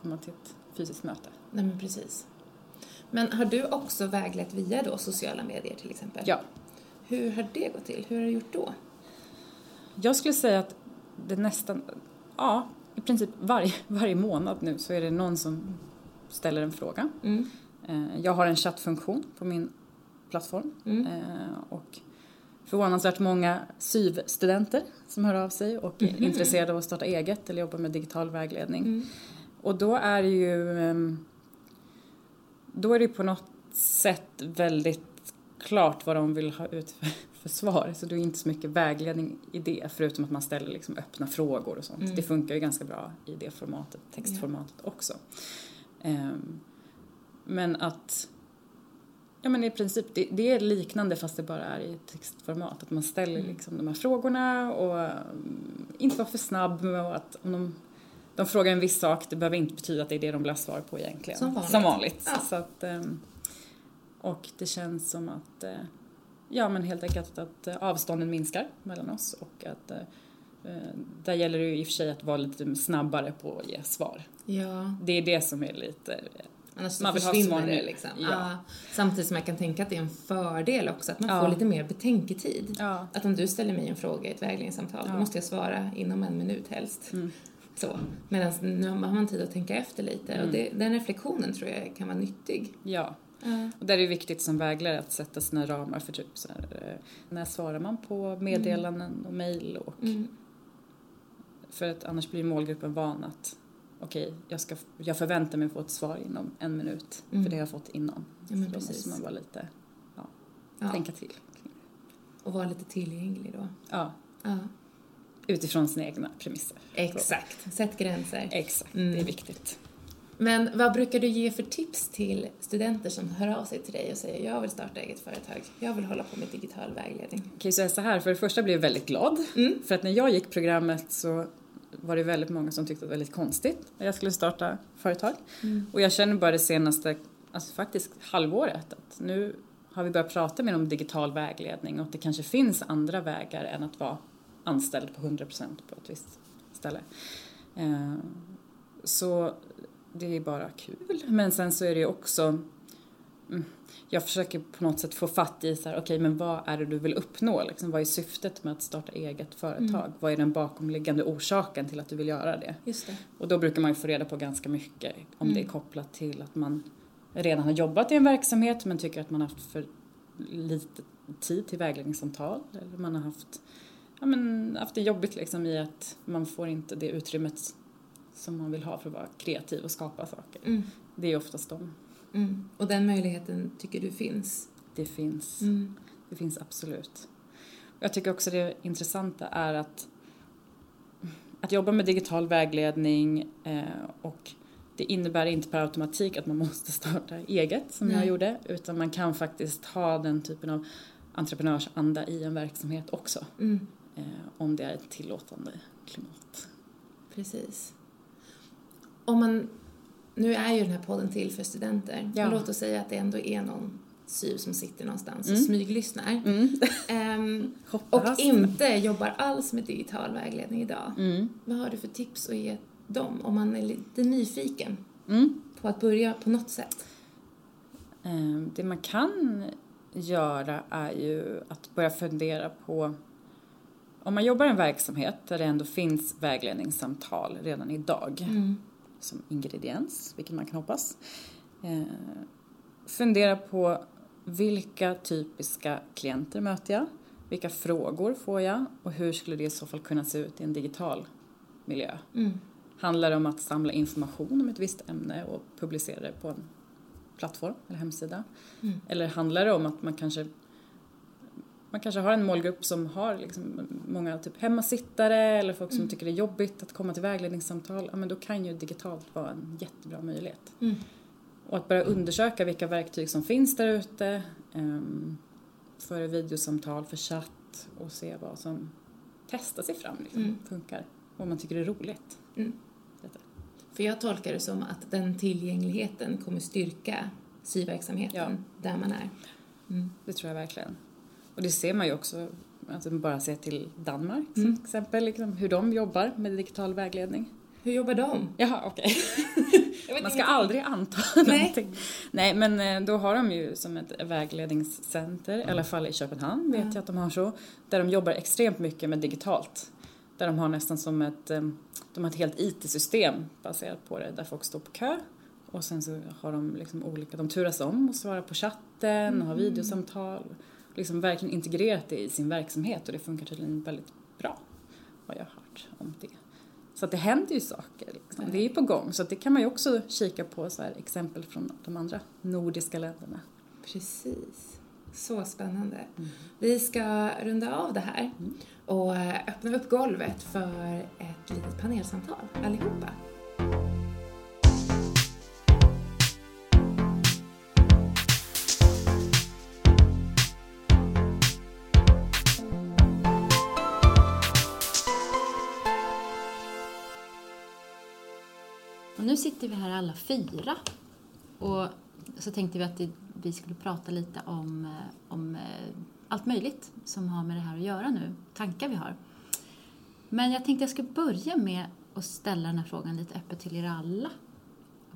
komma till ett fysiskt möte. Nej, men precis. Men har du också väglett via då sociala medier till exempel? Ja. Hur har det gått till? Hur har du gjort då? Jag skulle säga att det nästan... Ja, i princip varje månad nu så är det någon som ställer en fråga. Jag har en chattfunktion på min plattform. Och förvånansvärt många SYV-studenter som hör av sig och är intresserade av att starta eget eller jobba med digital vägledning. Och då är det ju på något sätt väldigt klart vad de vill ha ut för svar. Så det är inte så mycket vägledning i det. Förutom att man ställer liksom öppna frågor och sånt. Mm. Det funkar ju ganska bra i det formatet, textformatet också. Men att... Ja, men i princip, det är liknande fast det bara är i textformat. Att man ställer liksom de här frågorna och inte vara för snabb med att om de frågar en viss sak, det behöver inte betyda att det är det de vill ha svar på egentligen. Som vanligt. Ja. Så att, och det känns som att ja, men helt enkelt att avstånden minskar mellan oss och att där gäller det ju i och för sig att vara lite snabbare på att ge svar. Ja. Det är det som är lite... Annars man försvinner det liksom. Ja. Ja. Samtidigt som jag kan tänka att det är en fördel också. Att man får lite mer betänketid. Ja. Att om du ställer mig en fråga i ett vägledningssamtal. Då måste jag svara inom 1 minut helst. Mm. Så. Medan nu har man tid att tänka efter lite. Mm. Och den reflektionen tror jag kan vara nyttig. Ja. Och där är det viktigt som vägledare att sätta sina ramar för typ så här, när svarar man på meddelanden och mejl. För att annars blir målgruppen van att okej, jag förväntar mig att få ett svar inom 1 minut. För det har jag fått innan. Ja, men precis. Då måste man vara lite, tänka till. Och vara lite tillgänglig då. Ja. Utifrån sina egna premisser. Exakt. Sätt gränser. Exakt, det är viktigt. Men vad brukar du ge för tips till studenter som hör av sig till dig och säger jag vill starta eget företag, jag vill hålla på med digital vägledning? Jag kan ju säga så här, för det första blev jag väldigt glad. För att när jag gick programmet så... var det väldigt många som tyckte det var väldigt konstigt att jag skulle starta företag. Och jag känner bara det senaste, alltså faktiskt halvåret, att nu har vi börjat prata mer om digital vägledning och att det kanske finns andra vägar än att vara anställd på 100% på ett visst ställe. Så det är bara kul. Men sen så är det ju också, jag försöker på något sätt få fatt i så här, okej, men vad är det du vill uppnå? Liksom, vad är syftet med att starta eget företag? Vad är den bakomliggande orsaken till att du vill göra det? Just det. Och då brukar man ju få reda på ganska mycket om det är kopplat till att man redan har jobbat i en verksamhet men tycker att man har haft för lite tid till vägledningssamtal. Eller man har haft det jobbigt liksom, i att man får inte det utrymmet som man vill ha för att vara kreativ och skapa saker. Det är oftast de. Och den möjligheten tycker du finns? Det finns. Det finns absolut. Jag tycker också det intressanta är att jobba med digital vägledning och det innebär inte per automatik att man måste starta eget som jag gjorde, utan man kan faktiskt ha den typen av entreprenörsanda i en verksamhet också. Om det är ett tillåtande klimat. Precis. Nu är ju den här podden till för studenter. Ja. Låt oss säga att det ändå är någon SYV som sitter någonstans och smyglyssnar. Och inte jobbar alls med digital vägledning idag. Vad har du för tips att ge dem om man är lite nyfiken på att börja på något sätt? Det man kan göra är ju att börja fundera på... Om man jobbar i en verksamhet där det ändå finns vägledningssamtal redan idag... som ingrediens, vilket man kan hoppas. Fundera på vilka typiska klienter möter jag? Vilka frågor får jag? Och hur skulle det i så fall kunna se ut i en digital miljö? Handlar det om att samla information om ett visst ämne och publicera det på en plattform eller hemsida? Eller handlar det om att man kanske har en målgrupp som har liksom många typ hemmasittare eller folk som tycker det är jobbigt att komma till vägledningssamtal. Ja, men då kan ju digitalt vara en jättebra möjlighet. Och att börja undersöka vilka verktyg som finns där ute för videosamtal, för chatt och se vad som testar sig fram liksom, funkar och man tycker det är roligt. För jag tolkar det som att den tillgängligheten kommer styrka SYV-verksamheten där man är. Det tror jag verkligen. Och det ser man ju också, alltså bara se till Danmark som exempel, liksom, hur de jobbar med digital vägledning. Hur jobbar de? Jaha, okej. Okay. Man ska aldrig anta någonting. Nej, men då har de ju som ett vägledningscenter, i alla fall i Köpenhamn vet jag att de har så, där de jobbar extremt mycket med digitalt. Där de har nästan som de har ett helt IT-system baserat på det, där folk står på kö. Och sen så har de liksom olika, de turas om och svarar på chatten, och har videosamtal. Liksom verkligen integrerat det i sin verksamhet. Och det funkar tydligen väldigt bra. Vad jag har hört om det. Så att det händer ju saker. Liksom. Det är ju på gång. Så att det kan man ju också kika på så här, exempel från de andra nordiska länderna. Precis. Så spännande. Mm. Vi ska runda av det här och öppna upp golvet för ett litet panelsamtal allihopa. Och nu sitter vi här alla fyra och så tänkte vi att vi skulle prata lite om allt möjligt som har med det här att göra nu, tankar vi har. Men jag tänkte jag skulle börja med att ställa den här frågan lite öppet till er alla.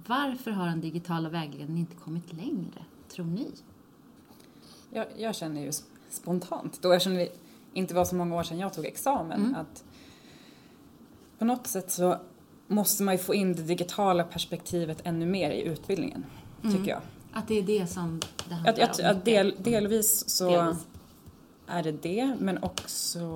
Varför har den digitala vägledningen inte kommit längre, tror ni? Jag känner ju spontant, då eftersom det inte var så många år sedan jag tog examen, att på något sätt så måste man ju få in det digitala perspektivet ännu mer i utbildningen, tycker jag. Att det är det som det handlar om? Att delvis så är det, men också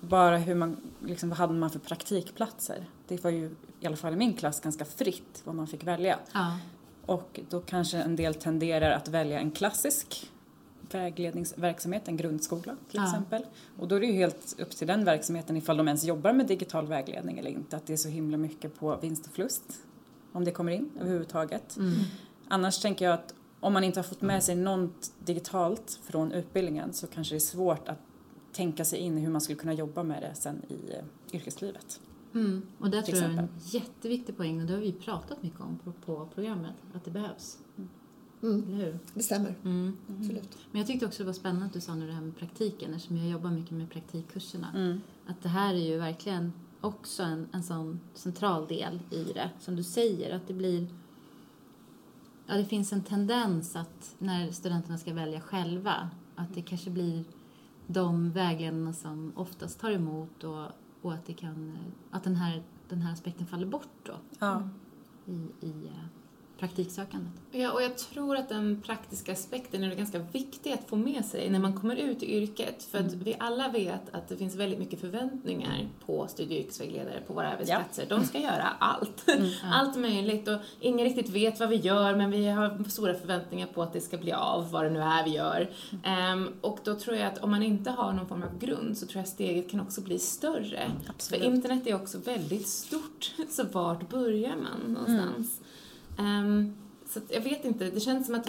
bara hur man, liksom, vad hade man för praktikplatser? Det var ju i alla fall i min klass ganska fritt vad man fick välja. Ja. Och då kanske en del tenderar att välja en klassisk vägledningsverksamhet, en grundskola till exempel. Och då är det ju helt upp till den verksamheten ifall de ens jobbar med digital vägledning eller inte. Att det är så himla mycket på vinst och förlust, om det kommer in överhuvudtaget. Mm. Annars tänker jag att om man inte har fått med sig något digitalt från utbildningen så kanske det är svårt att tänka sig in hur man skulle kunna jobba med det sen i yrkeslivet. Mm. Och där tror jag är en jätteviktig poäng, och det har vi pratat mycket om på programmet, att det behövs. Eller hur? Det stämmer. Absolut. Men jag tyckte också det var spännande att du sa nu det här med praktiken, eftersom jag jobbar mycket med praktikkurserna. Att det här är ju verkligen också en sån central del i det, som du säger, att det blir, ja, det finns en tendens att när studenterna ska välja själva, att det kanske blir de vägledarna som oftast tar emot, och att det kan, att den här aspekten faller bort då i praktiksökandet. Ja, och jag tror att den praktiska aspekten är ganska viktig att få med sig när man kommer ut i yrket. För att vi alla vet att det finns väldigt mycket förväntningar på studie- och yrkesvägledare på våra arbetsplatser. Ja. De ska göra allt. Allt möjligt. Och ingen riktigt vet vad vi gör, men vi har stora förväntningar på att det ska bli av vad det nu är vi gör. Och då tror jag att om man inte har någon form av grund så tror jag steget kan också bli större. Absolut. För internet är också väldigt stort. Så vart börjar man någonstans? Så jag vet inte, det känns som att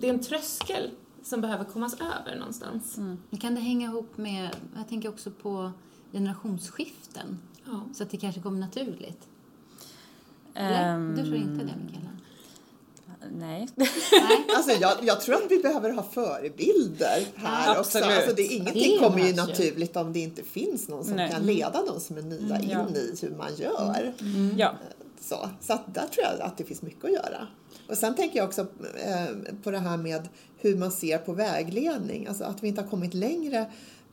det är en tröskel som behöver kommas över någonstans. Kan det hänga ihop med, jag tänker också på generationsskiften, så att det kanske kommer naturligt? Du tror inte det, Mikaela? Nej. Alltså jag tror att vi behöver ha förebilder här också. Alltså ingenting kommer ju naturligt om det inte finns någon som kan leda dem som är nya in i hur man gör. Så att där tror jag att det finns mycket att göra. Och sen tänker jag också på det här med hur man ser på vägledning. Alltså att vi inte har kommit längre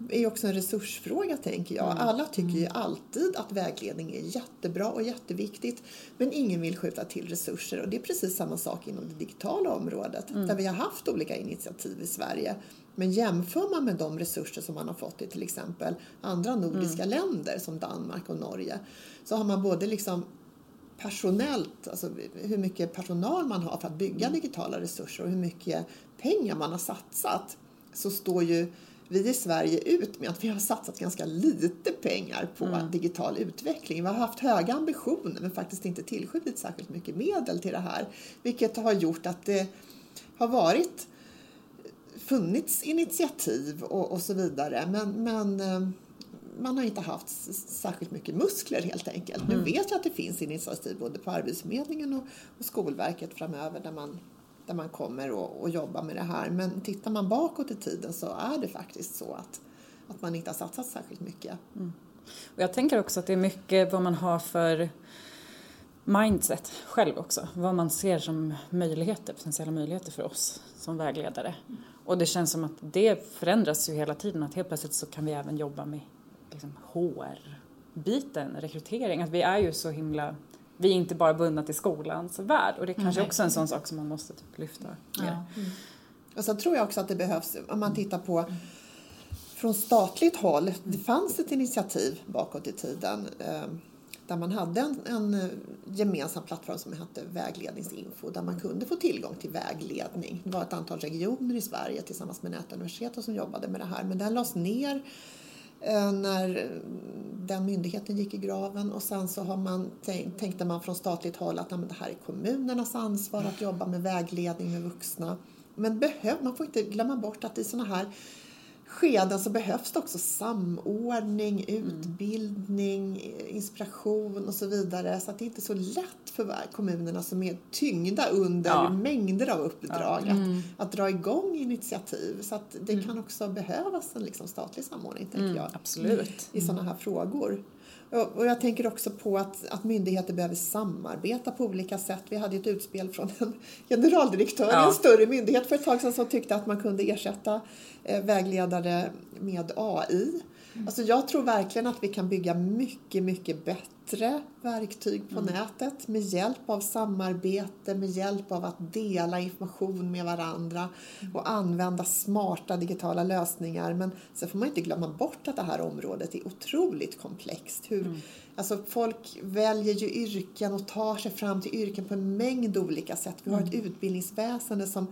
är också en resursfråga, tänker jag. Alla tycker ju alltid att vägledning är jättebra och jätteviktigt. Men ingen vill skjuta till resurser. Och det är precis samma sak inom det digitala området. Där vi har haft olika initiativ i Sverige. Men jämför man med de resurser som man har fått i till exempel andra nordiska länder som Danmark och Norge. Så har man både liksom personellt, alltså hur mycket personal man har för att bygga digitala resurser och hur mycket pengar man har satsat, så står ju vi i Sverige ut med att vi har satsat ganska lite pengar på digital utveckling. Vi har haft höga ambitioner men faktiskt inte tillskjutit särskilt mycket medel till det här, vilket har gjort att det har funnits initiativ och så vidare, men man har inte haft särskilt mycket muskler helt enkelt. Nu vet jag att det finns initiativ både på Arbetsförmedlingen och Skolverket framöver där man kommer och jobbar med det här. Men tittar man bakåt i tiden så är det faktiskt så att man inte har satsat särskilt mycket. Och jag tänker också att det är mycket vad man har för mindset själv också. Vad man ser som möjligheter, potentiella möjligheter för oss som vägledare. Och det känns som att det förändras ju hela tiden. Att helt plötsligt så kan vi även jobba med liksom HR-biten, rekrytering. Att vi är ju så himla, vi är inte bara bundna till skolans värld. Och det är kanske också en sån sak som man måste typ lyfta mer. Och så tror jag också att det behövs, om man tittar på från statligt håll. Det fanns ett initiativ bakåt i tiden där man hade en gemensam plattform som hette Vägledningsinfo, där man kunde få tillgång till vägledning. Det var ett antal regioner i Sverige tillsammans med Nätuniversiteten som jobbade med det här, men den lades ner när den myndigheten gick i graven, och sen så har man tänkte man från statligt håll att det här är kommunernas ansvar att jobba med vägledning med vuxna. Men man får inte glömma bort att i sådana här skeden så behövs det också samordning, utbildning, inspiration och så vidare. Så att det är inte så lätt för kommunerna som är tyngda under mängder av uppdrag att dra igång initiativ. Så att det kan också behövas en liksom statlig samordning, tänker jag. Absolut. I sådana här frågor. Och jag tänker också på att myndigheter behöver samarbeta på olika sätt. Vi hade ett utspel från en generaldirektör i en större myndighet för ett tag sedan som tyckte att man kunde ersätta vägledare med AI. Alltså jag tror verkligen att vi kan bygga mycket, mycket bättre verktyg på nätet med hjälp av samarbete, med hjälp av att dela information med varandra och använda smarta digitala lösningar. Men så får man inte glömma bort att det här området är otroligt komplext. Alltså folk väljer ju yrken och tar sig fram till yrken på en mängd olika sätt. Vi har ett utbildningsväsende som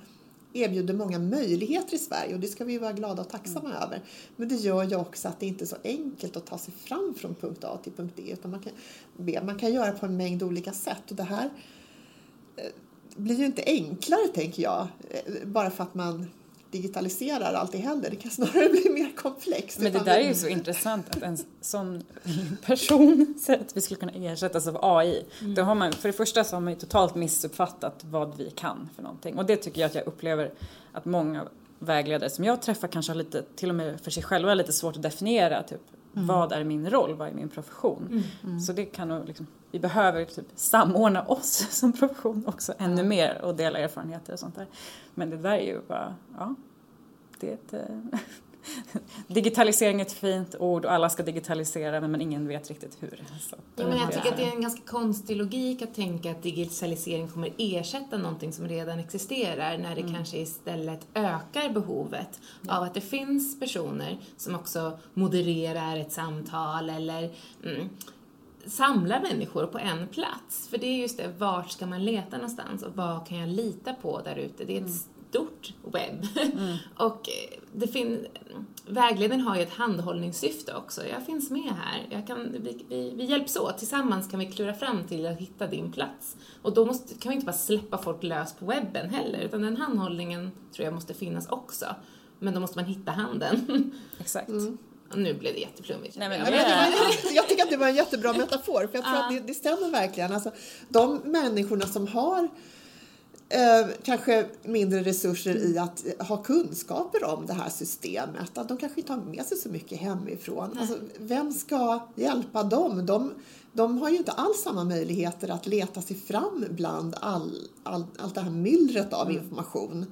erbjuder många möjligheter i Sverige, och det ska vi vara glada och tacksamma över. Men det gör ju också att det inte är så enkelt att ta sig fram från punkt A till punkt D, utan man kan göra på en mängd olika sätt, och det här blir ju inte enklare, tänker jag, bara för att man digitaliserar allt det heller. Det kan snarare bli mer komplext. Men det där är ju så intressant att en sån person säger att vi skulle kunna ersättas av AI. Då har man, för det första så har man ju totalt missuppfattat vad vi kan för någonting. Och det tycker jag att jag upplever att många vägledare som jag träffar kanske har lite, till och med för sig själva, lite svårt att definiera typ. Vad är min roll? Vad är min profession? Så det kan liksom, vi behöver typ samordna oss som profession också ännu mer och dela erfarenheter och sånt där. Men det där är ju bara, det är digitalisering är ett fint ord och alla ska digitalisera, men ingen vet riktigt hur. Så jag tycker att det är en ganska konstig logik att tänka att digitalisering kommer ersätta någonting som redan existerar, när det kanske istället ökar behovet av att det finns personer som också modererar ett samtal eller samlar människor på en plats. För det är just det, vart ska man leta någonstans och vad kan jag lita på där ute? Det är stort webb. Och det vägledningen har ju ett handhållningssyfte också. Jag finns med här. Vi hjälps åt. Tillsammans kan vi klura fram till att hitta din plats. Och då kan vi inte bara släppa folk lös på webben heller. Utan den handhållningen tror jag måste finnas också. Men då måste man hitta handen. Exakt. Nu blev det jätteflummigt. Jag tycker att det var en jättebra metafor. För jag tror att det stämmer verkligen. Alltså, de människorna som har kanske mindre resurser i att ha kunskaper om det här systemet, att de kanske inte har med sig så mycket hemifrån. Alltså, vem ska hjälpa dem? De har ju inte alls samma möjligheter att leta sig fram bland allt det här myllret av information.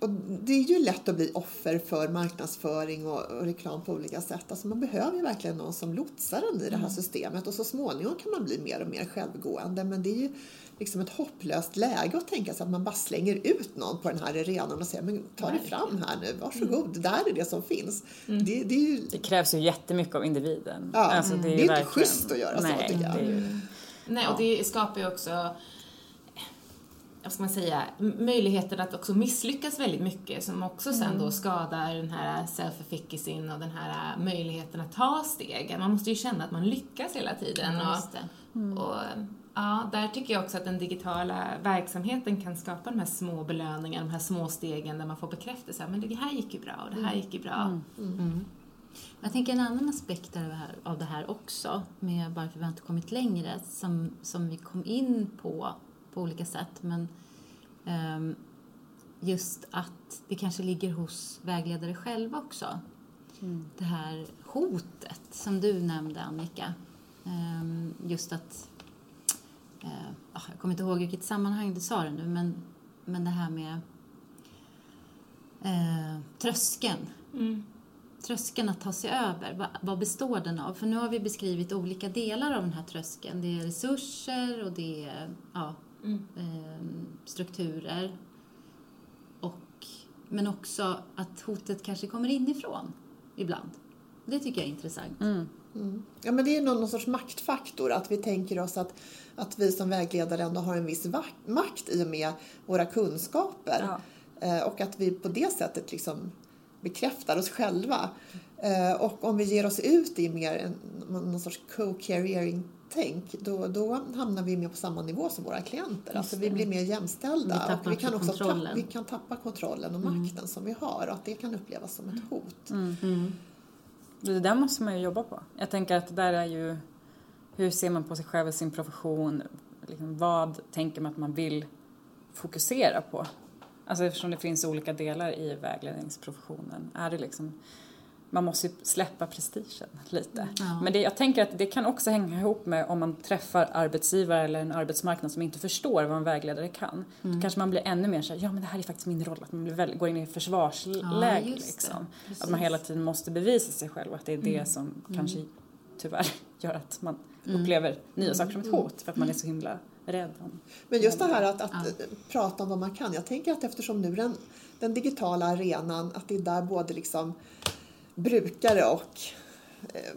Och det är ju lätt att bli offer för marknadsföring och reklam på olika sätt. Alltså man behöver ju verkligen någon som lotsar en i det här systemet. Och så småningom kan man bli mer och mer självgående. Men det är ju liksom ett hopplöst läge att tänka sig att man bara slänger ut någon på den här arenan och säger, men ta dig fram här nu, varsågod, det där är det som finns. Det är ju... det krävs ju jättemycket av individen. Ja, alltså det är ju inte verkligen... schysst att göra så, tycker jag. Nej, och det skapar ju också... vad ska man säga, möjligheten att också misslyckas väldigt mycket, som också sen då skadar den här self-efficacyn och den här möjligheten att ta steg. Man måste ju känna att man lyckas hela tiden. Och där tycker jag också att den digitala verksamheten kan skapa de här små belöningarna, de här små stegen där man får bekräftelse, men det här gick ju bra och det här gick ju bra. Jag tänker en annan aspekt av det här också, med varför vi inte kommit längre, som vi kom in på olika sätt, men just att det kanske ligger hos vägledare själva också. Det här hotet som du nämnde, Annika, just att jag kommer inte ihåg vilket sammanhang du sa det nu, men det här med tröskeln att ta sig över, vad består den av? För nu har vi beskrivit olika delar av den här tröskeln. Det är resurser och det är strukturer, men också att hotet kanske kommer inifrån ibland. Det tycker jag är intressant. Mm. Ja, men det är någon sorts maktfaktor att vi tänker oss att vi som vägledare ändå har en viss makt i och med våra kunskaper. Ja. Och att vi på det sättet liksom bekräftar oss själva. Och om vi ger oss ut i mer någon sorts co-careering-tänk, då hamnar vi mer på samma nivå som våra klienter. Alltså vi blir mer jämställda och vi kan också tappa kontrollen och makten som vi har. Och att det kan upplevas som ett hot. Mm. Det där måste man ju jobba på. Jag tänker att det där är ju, hur ser man på sig själv och sin profession? Liksom, vad tänker man att man vill fokusera på? Alltså eftersom det finns olika delar i vägledningsprofessionen. Är det liksom, man måste ju släppa prestigen lite. Ja. Men jag tänker att det kan också hänga ihop med om man träffar arbetsgivare eller en arbetsmarknad som inte förstår vad en vägledare kan. Mm. Då kanske man blir ännu mer så här, ja men det här är faktiskt min roll. Att man går in i försvarsläge liksom. Att man hela tiden måste bevisa sig själv. Att det är det som kanske tyvärr gör att man upplever nya saker som ett hot. För att man är så himla rädd om. Men just det här att prata om vad man kan. Jag tänker att eftersom nu den digitala arenan, att det är där både liksom brukare och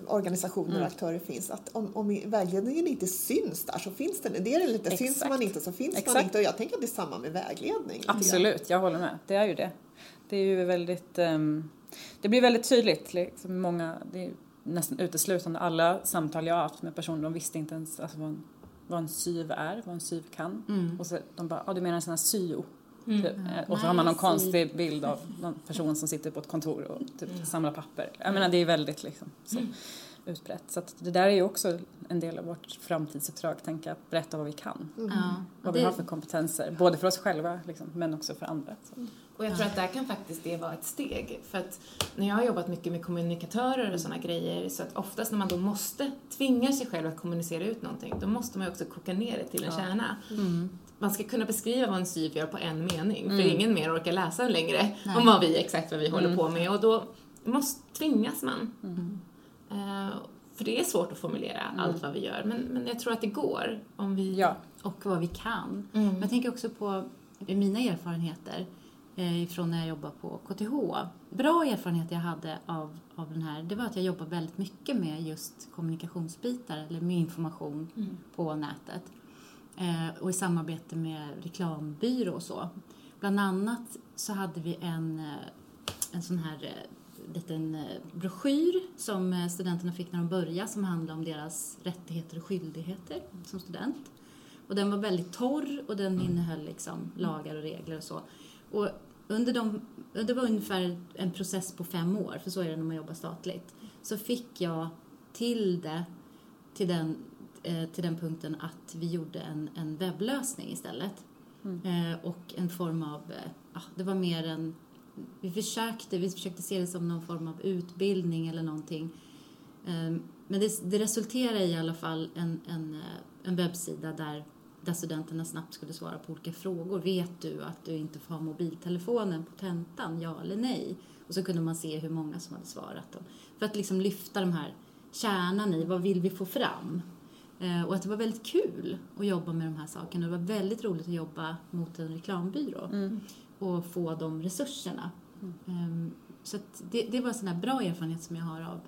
organisationer och aktörer finns, att om vägledningen inte syns där så finns den, det är det lite. Exakt. Syns man inte så finns man inte, och jag tänker att det är samma med vägledning. Absolut, jag håller med, det är ju det. Det är ju väldigt det blir väldigt tydligt liksom, många, det är nästan uteslutande alla samtal jag har haft med personer, de visste inte ens alltså, vad en syv är, vad en syv kan, och så de bara, du menar en sån här syo. Mm. Och så har man någon konstig bild av någon person som sitter på ett kontor och typ samlar papper. Jag menar, det är väldigt liksom, så utbrett. Så att det där är ju också en del av vårt framtidsuppdrag, tänka att berätta vad vi kan. Vad vi har för kompetenser, både för oss själva liksom, men också för andra. Så. Och jag tror att där kan faktiskt det vara ett steg. För att när jag har jobbat mycket med kommunikatörer och sådana grejer, så att oftast när man då måste tvinga sig själv att kommunicera ut någonting, då måste man ju också koka ner det till en kärna. Man ska kunna beskriva vad en syv gör på en mening. För ingen mer orkar läsa längre. Nej. Om exakt vad vi håller på med. Och då tvingas man. För det är svårt att formulera allt vad vi gör. Men jag tror att det går. Om vi... Och vad vi kan. Men jag tänker också på mina erfarenheter. Från när jag jobbade på KTH. Bra erfarenhet jag hade av den här. Det var att jag jobbade väldigt mycket med just kommunikationsbitar. Eller med information på nätet. Och i samarbete med reklambyrå och så. Bland annat så hade vi en sån här liten broschyr som studenterna fick när de började, som handlade om deras rättigheter och skyldigheter som student. Och den var väldigt torr och den innehöll liksom lagar och regler och så. Och det var ungefär en process på 5 år, för så är det när man jobbar statligt. Så fick jag till den punkten att vi gjorde en webblösning istället. Och en form av, det var mer en, vi försökte se det som någon form av utbildning eller någonting. Men det resulterade i alla fall en webbsida där studenterna snabbt skulle svara på olika frågor. Vet du att du inte får ha mobiltelefonen på tentan, ja eller nej? Och så kunde man se hur många som hade svarat dem. För att liksom lyfta de här kärnan i, vad vill vi få fram? Och att det var väldigt kul att jobba med de här sakerna. Det var väldigt roligt att jobba mot en reklambyrå. Och få de resurserna. Så att det var en sån här bra erfarenhet som jag har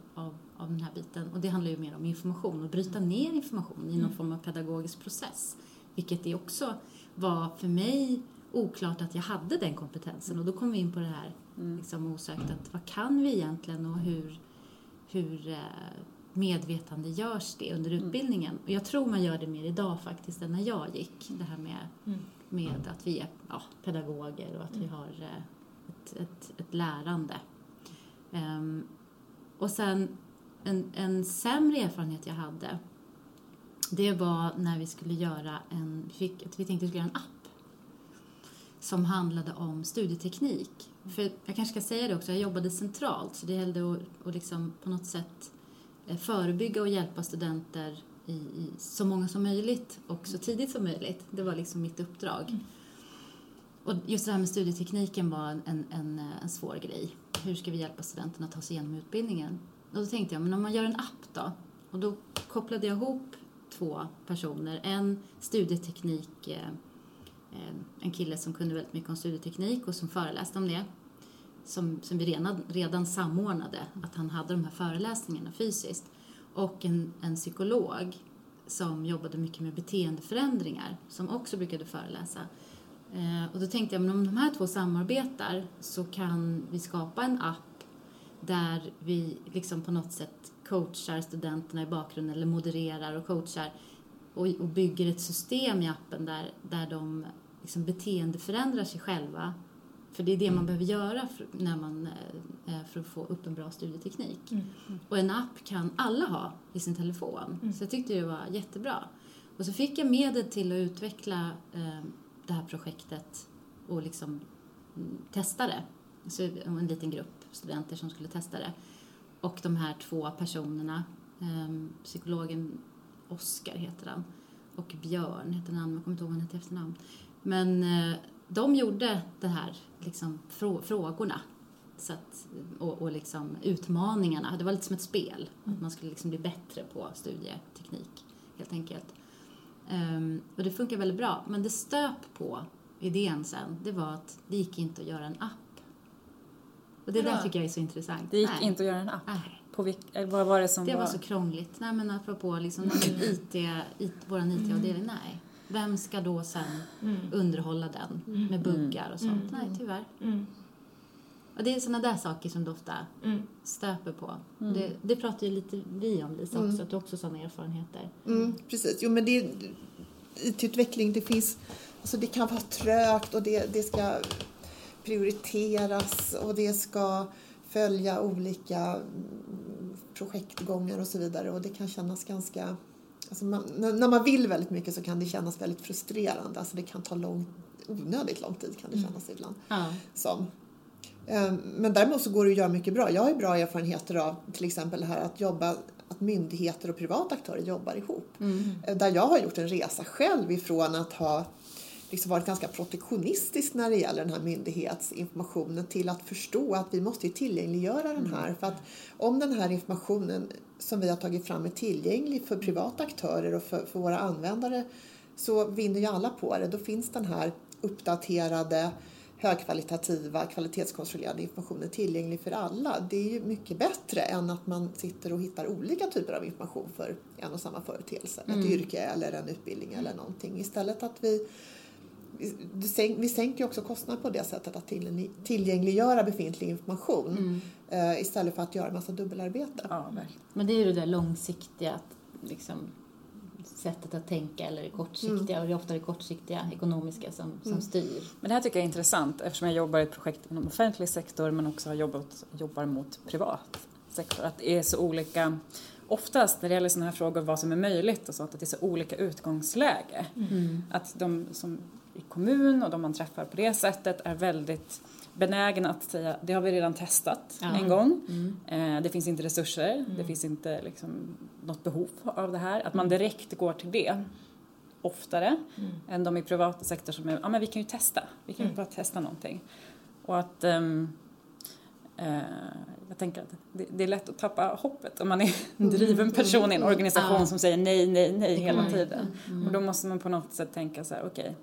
av den här biten. Och det handlar ju mer om information. Och bryta ner information i någon form av pedagogisk process. Vilket det också var för mig oklart att jag hade den kompetensen. Och då kom vi in på det här liksom osökt. Att vad kan vi egentligen och hur medvetande görs det under utbildningen. Och jag tror man gör det mer idag faktiskt än när jag gick. Det här med att vi är pedagoger och att vi har ett lärande. Och sen en sämre erfarenhet jag hade, det var när vi skulle göra vi tänkte göra en app som handlade om studieteknik. För jag kanske ska säga det också, jag jobbade centralt, så det gällde att liksom på något sätt förebygga och hjälpa studenter i så många som möjligt och så tidigt som möjligt. Det var liksom mitt uppdrag. Och just det här med studietekniken var en svår grej. Hur ska vi hjälpa studenterna att ta sig igenom utbildningen? Och då tänkte jag, men om man gör en app då? Och då kopplade jag ihop 2 personer. En studieteknik, en kille som kunde väldigt mycket om studieteknik och som föreläste om det. Som vi redan samordnade, att han hade de här föreläsningarna fysiskt. och en psykolog som jobbade mycket med beteendeförändringar som också brukade föreläsa. Och då tänkte jag, men om de här två samarbetar så kan vi skapa en app där vi liksom på något sätt coachar studenterna i bakgrunden eller modererar och coachar och bygger ett system i appen där de liksom beteendeförändrar sig själva. För det är det man behöver göra för att få upp en bra studieteknik. Och en app kan alla ha i sin telefon. Så jag tyckte det var jättebra. Och så fick jag medel till att utveckla det här projektet och liksom testa det. Så en liten grupp studenter som skulle testa det. Och de här två personerna, psykologen Oskar heter han och Björn heter han, jag kommer inte ihåg vad han heter efternamn. Men de gjorde det här liksom, frågorna så att, och liksom utmaningarna. Det var lite som ett spel. Att man skulle liksom bli bättre på studieteknik helt enkelt. Och det funkar väldigt bra. Men det stöp på idén sen. Det var att det gick inte att göra en app. Och det där tycker jag är så intressant. Det gick inte att göra en app? Nej. Vad var det som var så krångligt. Nej, men apropå liksom, våran IT-avdelning. Nej. Vem ska då sen underhålla den med buggar och sånt? Nej, tyvärr. Och det är sådana där saker som du ofta stöper på. Det pratar ju lite vi om, Lisa, också. Att du också har sådana erfarenheter. Precis. Jo, men det, IT-utveckling, det finns... Alltså det kan vara trögt och det ska prioriteras. Och det ska följa olika projektgångar och så vidare. Och det kan kännas ganska... Alltså när man vill väldigt mycket så kan det kännas väldigt frustrerande. Alltså det kan ta onödigt lång tid kan det kännas ibland. Ja. Men däremot så går det att göra mycket bra. Jag har ju bra erfarenheter av till exempel det här att myndigheter och privata aktörer jobbar ihop. Där jag har gjort en resa själv ifrån att ha liksom varit ganska protektionistisk när det gäller den här myndighetsinformationen till att förstå att vi måste tillgängliggöra den här. För att om den här informationen som vi har tagit fram är tillgänglig för privata aktörer och för våra användare så vinner ju alla på det. Då finns den här uppdaterade, högkvalitativa, kvalitetskontrollerade informationen tillgänglig för alla. Det är ju mycket bättre än att man sitter och hittar olika typer av information för en och samma företeelse. Ett yrke eller en utbildning eller någonting. Istället att vi sänker ju också kostnader på det sättet att tillgängliggöra befintlig information istället för att göra en massa dubbelarbete. Ja, men det är ju det där långsiktiga liksom, sättet att tänka eller kortsiktiga och det är ofta det kortsiktiga ekonomiska som styr. Men det här tycker jag är intressant eftersom jag jobbar i projekt inom offentlig sektor men också har jobbar mot privat sektor. Att det är så olika... Oftast när det gäller sådana här frågor vad som är möjligt och så att det är så olika utgångsläge. Att de som i kommun och de man träffar på det sättet är väldigt benägna att säga det har vi redan testat en gång. Det finns inte resurser, det finns inte liksom, något behov av det här. Att man direkt går till det oftare än de i privata sektor som är, ja men vi kan ju testa. Vi kan ju bara testa någonting. Och att... jag tänker att det är lätt att tappa hoppet om man är en driven person i en organisation som säger nej hela tiden. Och då måste man på något sätt tänka så här, okej,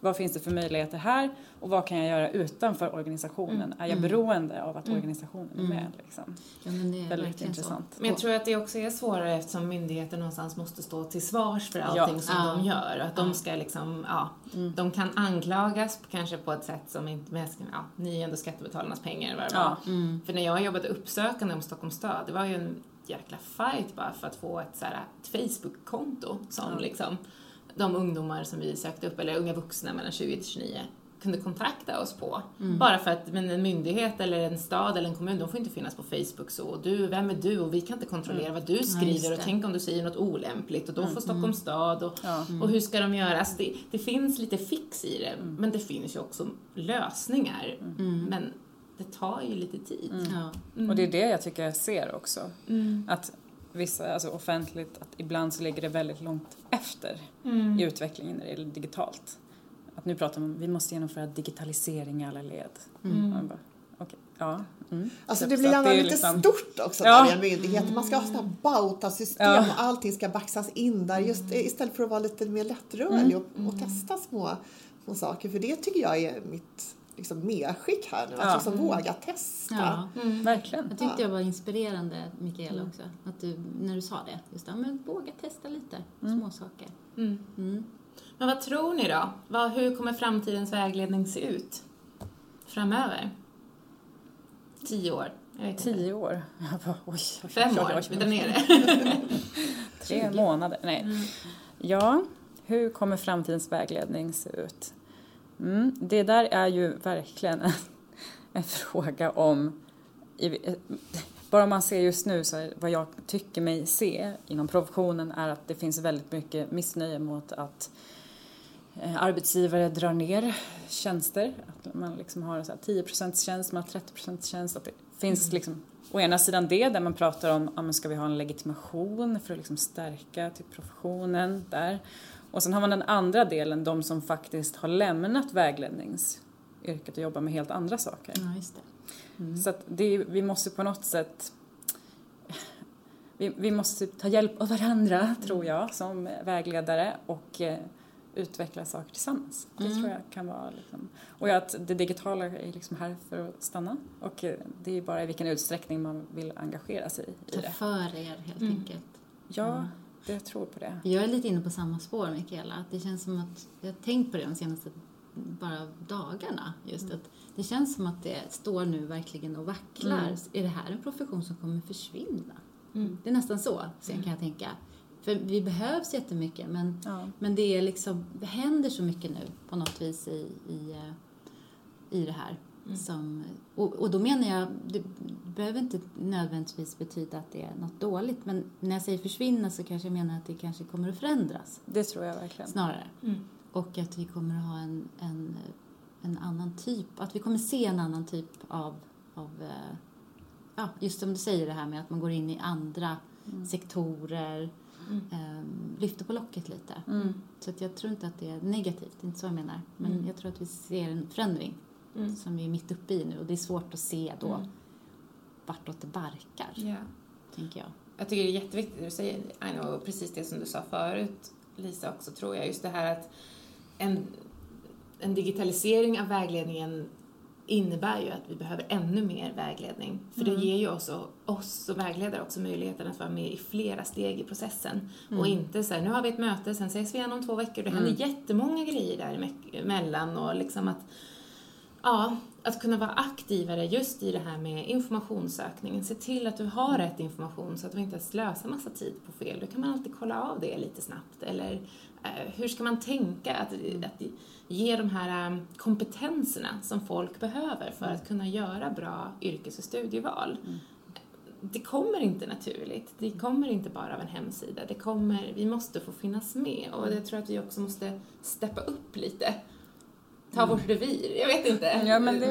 vad finns det för möjligheter här och vad kan jag göra utanför organisationen? Är jag beroende av att organisationen är med? Liksom? Ja, men det är väldigt intressant. Så. Men jag tror att det också är svårare eftersom myndigheter någonstans måste stå till svars för allting som de gör. Att de ska liksom, de kan anklagas kanske på ett sätt som inte mäsken, ni är ändå skattebetalarnas pengar. För när jag jobbade uppsökande om Stockholms stad, det var ju en jäkla fight bara för att få ett, så här, ett Facebook-konto som liksom de ungdomar som vi sökte upp eller unga vuxna mellan 20-29 kunde kontakta oss på. Bara för att men en myndighet eller en stad eller en kommun, de får inte finnas på Facebook så. Du, vem är du? Och vi kan inte kontrollera vad du skriver och tänk om du säger något olämpligt och då får Stockholms stad och hur ska de göra? Alltså det finns lite fix i det men det finns ju också lösningar. Men det tar ju lite tid. Och det är det jag tycker jag ser också. Att vissa, alltså offentligt, att ibland så ligger det väldigt långt efter i utvecklingen när det är digitalt. Att nu pratar man om, vi måste genomföra digitalisering i alla led. Bara, okay. Alltså det blir gärna lite liksom... stort också där i en myndighet. Man ska ha sådana bautasystem och allting ska baxas in där. Just istället för att vara lite mer lättrörlig och testa små saker. För det tycker jag är mitt... liksom medskick här nu. Att liksom våga testa. Ja. Mm. Verkligen. Jag tyckte det var inspirerande, Mikaela, också. Att du, när du sa det. Just det, men våga testa lite. Små saker. Mm. Mm. Men vad tror ni då? Hur kommer framtidens vägledning se ut framöver? 10 år. 10 år? Jag bara, oj, 5 år, där nere. 3 månader, nej. Mm. Ja, hur kommer framtidens vägledning se ut? Mm, det där är ju verkligen en fråga om... Bara man ser just nu, så vad jag tycker mig se inom professionen är att det finns väldigt mycket missnöje mot att arbetsgivare drar ner tjänster. Att man liksom har så här 10% tjänst, man har 30% tjänst. Att det finns liksom, å ena sidan det där man pratar om, ja, men ska vi ha en legitimation för att liksom stärka till professionen där. Och sen har man den andra delen, de som faktiskt har lämnat vägledningsyrket och jobbar med helt andra saker. Ja, just det. Mm. Så att vi måste på något sätt, vi måste ta hjälp av varandra, tror jag, som vägledare, och utveckla saker tillsammans. Det tror jag kan vara liksom. Och att det digitala är liksom här för att stanna, och det är bara i vilken utsträckning man vill engagera sig i det. Ta för er helt enkelt. Ja, jag tror på det. Jag är lite inne på samma spår, Mikaela, att det känns som att jag har tänkt på det de senaste bara dagarna, just att det känns som att det står nu verkligen och vacklar. Är det här en profession som kommer försvinna? Det är nästan så, sen kan jag tänka. För vi behövs jättemycket, men det är liksom, det händer så mycket nu på något vis i det här. Som, och då menar jag, det behöver inte nödvändigtvis betyda att det är något dåligt, men när jag säger försvinna så kanske jag menar att det kanske kommer att förändras. Det tror jag verkligen. Snarare. Och att vi kommer att ha en annan typ, att vi kommer se en annan typ av ja, just som du säger, det här med att man går in i andra sektorer, lyfter på locket lite. Så att jag tror inte att det är negativt, det är inte så jag menar, men jag tror att vi ser en förändring som vi är mitt uppe i nu, och det är svårt att se då vartåt det barkar, tänker jag. Jag tycker det är jätteviktigt det du säger, Aino, och precis det som du sa förut, Lisa, också, tror jag, just det här att en digitalisering av vägledningen innebär ju att vi behöver ännu mer vägledning. För det ger ju oss och vägledare också möjligheten att vara med i flera steg i processen. Och inte så här, nu har vi ett möte, sen ses vi igen om 2 veckor. Det händer jättemånga grejer däremellan, och liksom att kunna vara aktivare just i det här med informationssökningen. Se till att du har rätt information så att du inte slösar massa tid på fel. Då kan man alltid kolla av det lite snabbt. Eller hur ska man tänka att ge de här kompetenserna som folk behöver för att kunna göra bra yrkes- och studieval. Det kommer inte naturligt. Det kommer inte bara av en hemsida. Vi måste få finnas med. Och jag tror att vi också måste steppa upp lite. Ta vårt revir, jag vet inte. Ja, men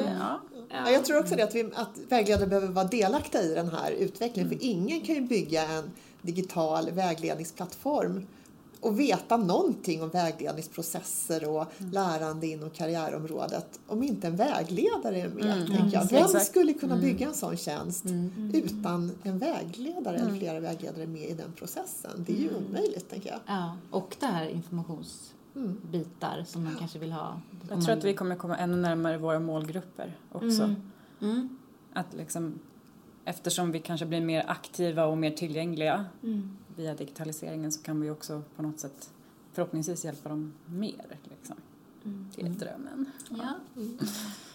ja, jag tror också det, att vägledare behöver vara delaktiga i den här utvecklingen. För ingen kan ju bygga en digital vägledningsplattform och veta någonting om vägledningsprocesser och lärande inom karriärområdet om inte en vägledare är med, tänker jag. Vem skulle kunna bygga en sån tjänst utan en vägledare eller flera vägledare med i den processen? Det är ju omöjligt, tänker jag. Ja, och det här informationsbitar som man kanske vill ha. Jag tror att vi kommer komma ännu närmare våra målgrupper också. Att liksom, eftersom vi kanske blir mer aktiva och mer tillgängliga via digitaliseringen, så kan vi också på något sätt förhoppningsvis hjälpa dem mer. Liksom. Det är drömmen. Ja.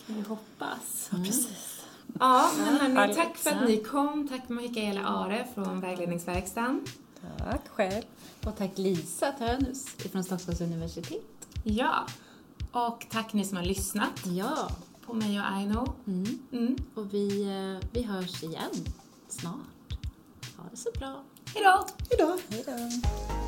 Vi hoppas. Ja, precis. Ja, men hörni, tack för att ni kom. Tack Mikaela Are från Vägledningsverkstaden. Tack själv. Och tack Lisa Tönus från Stockholms universitet. Ja, och tack ni som har lyssnat. Ja. På mig och Aino. Och vi hörs igen snart. Ha det så bra. Hejdå! Hejdå!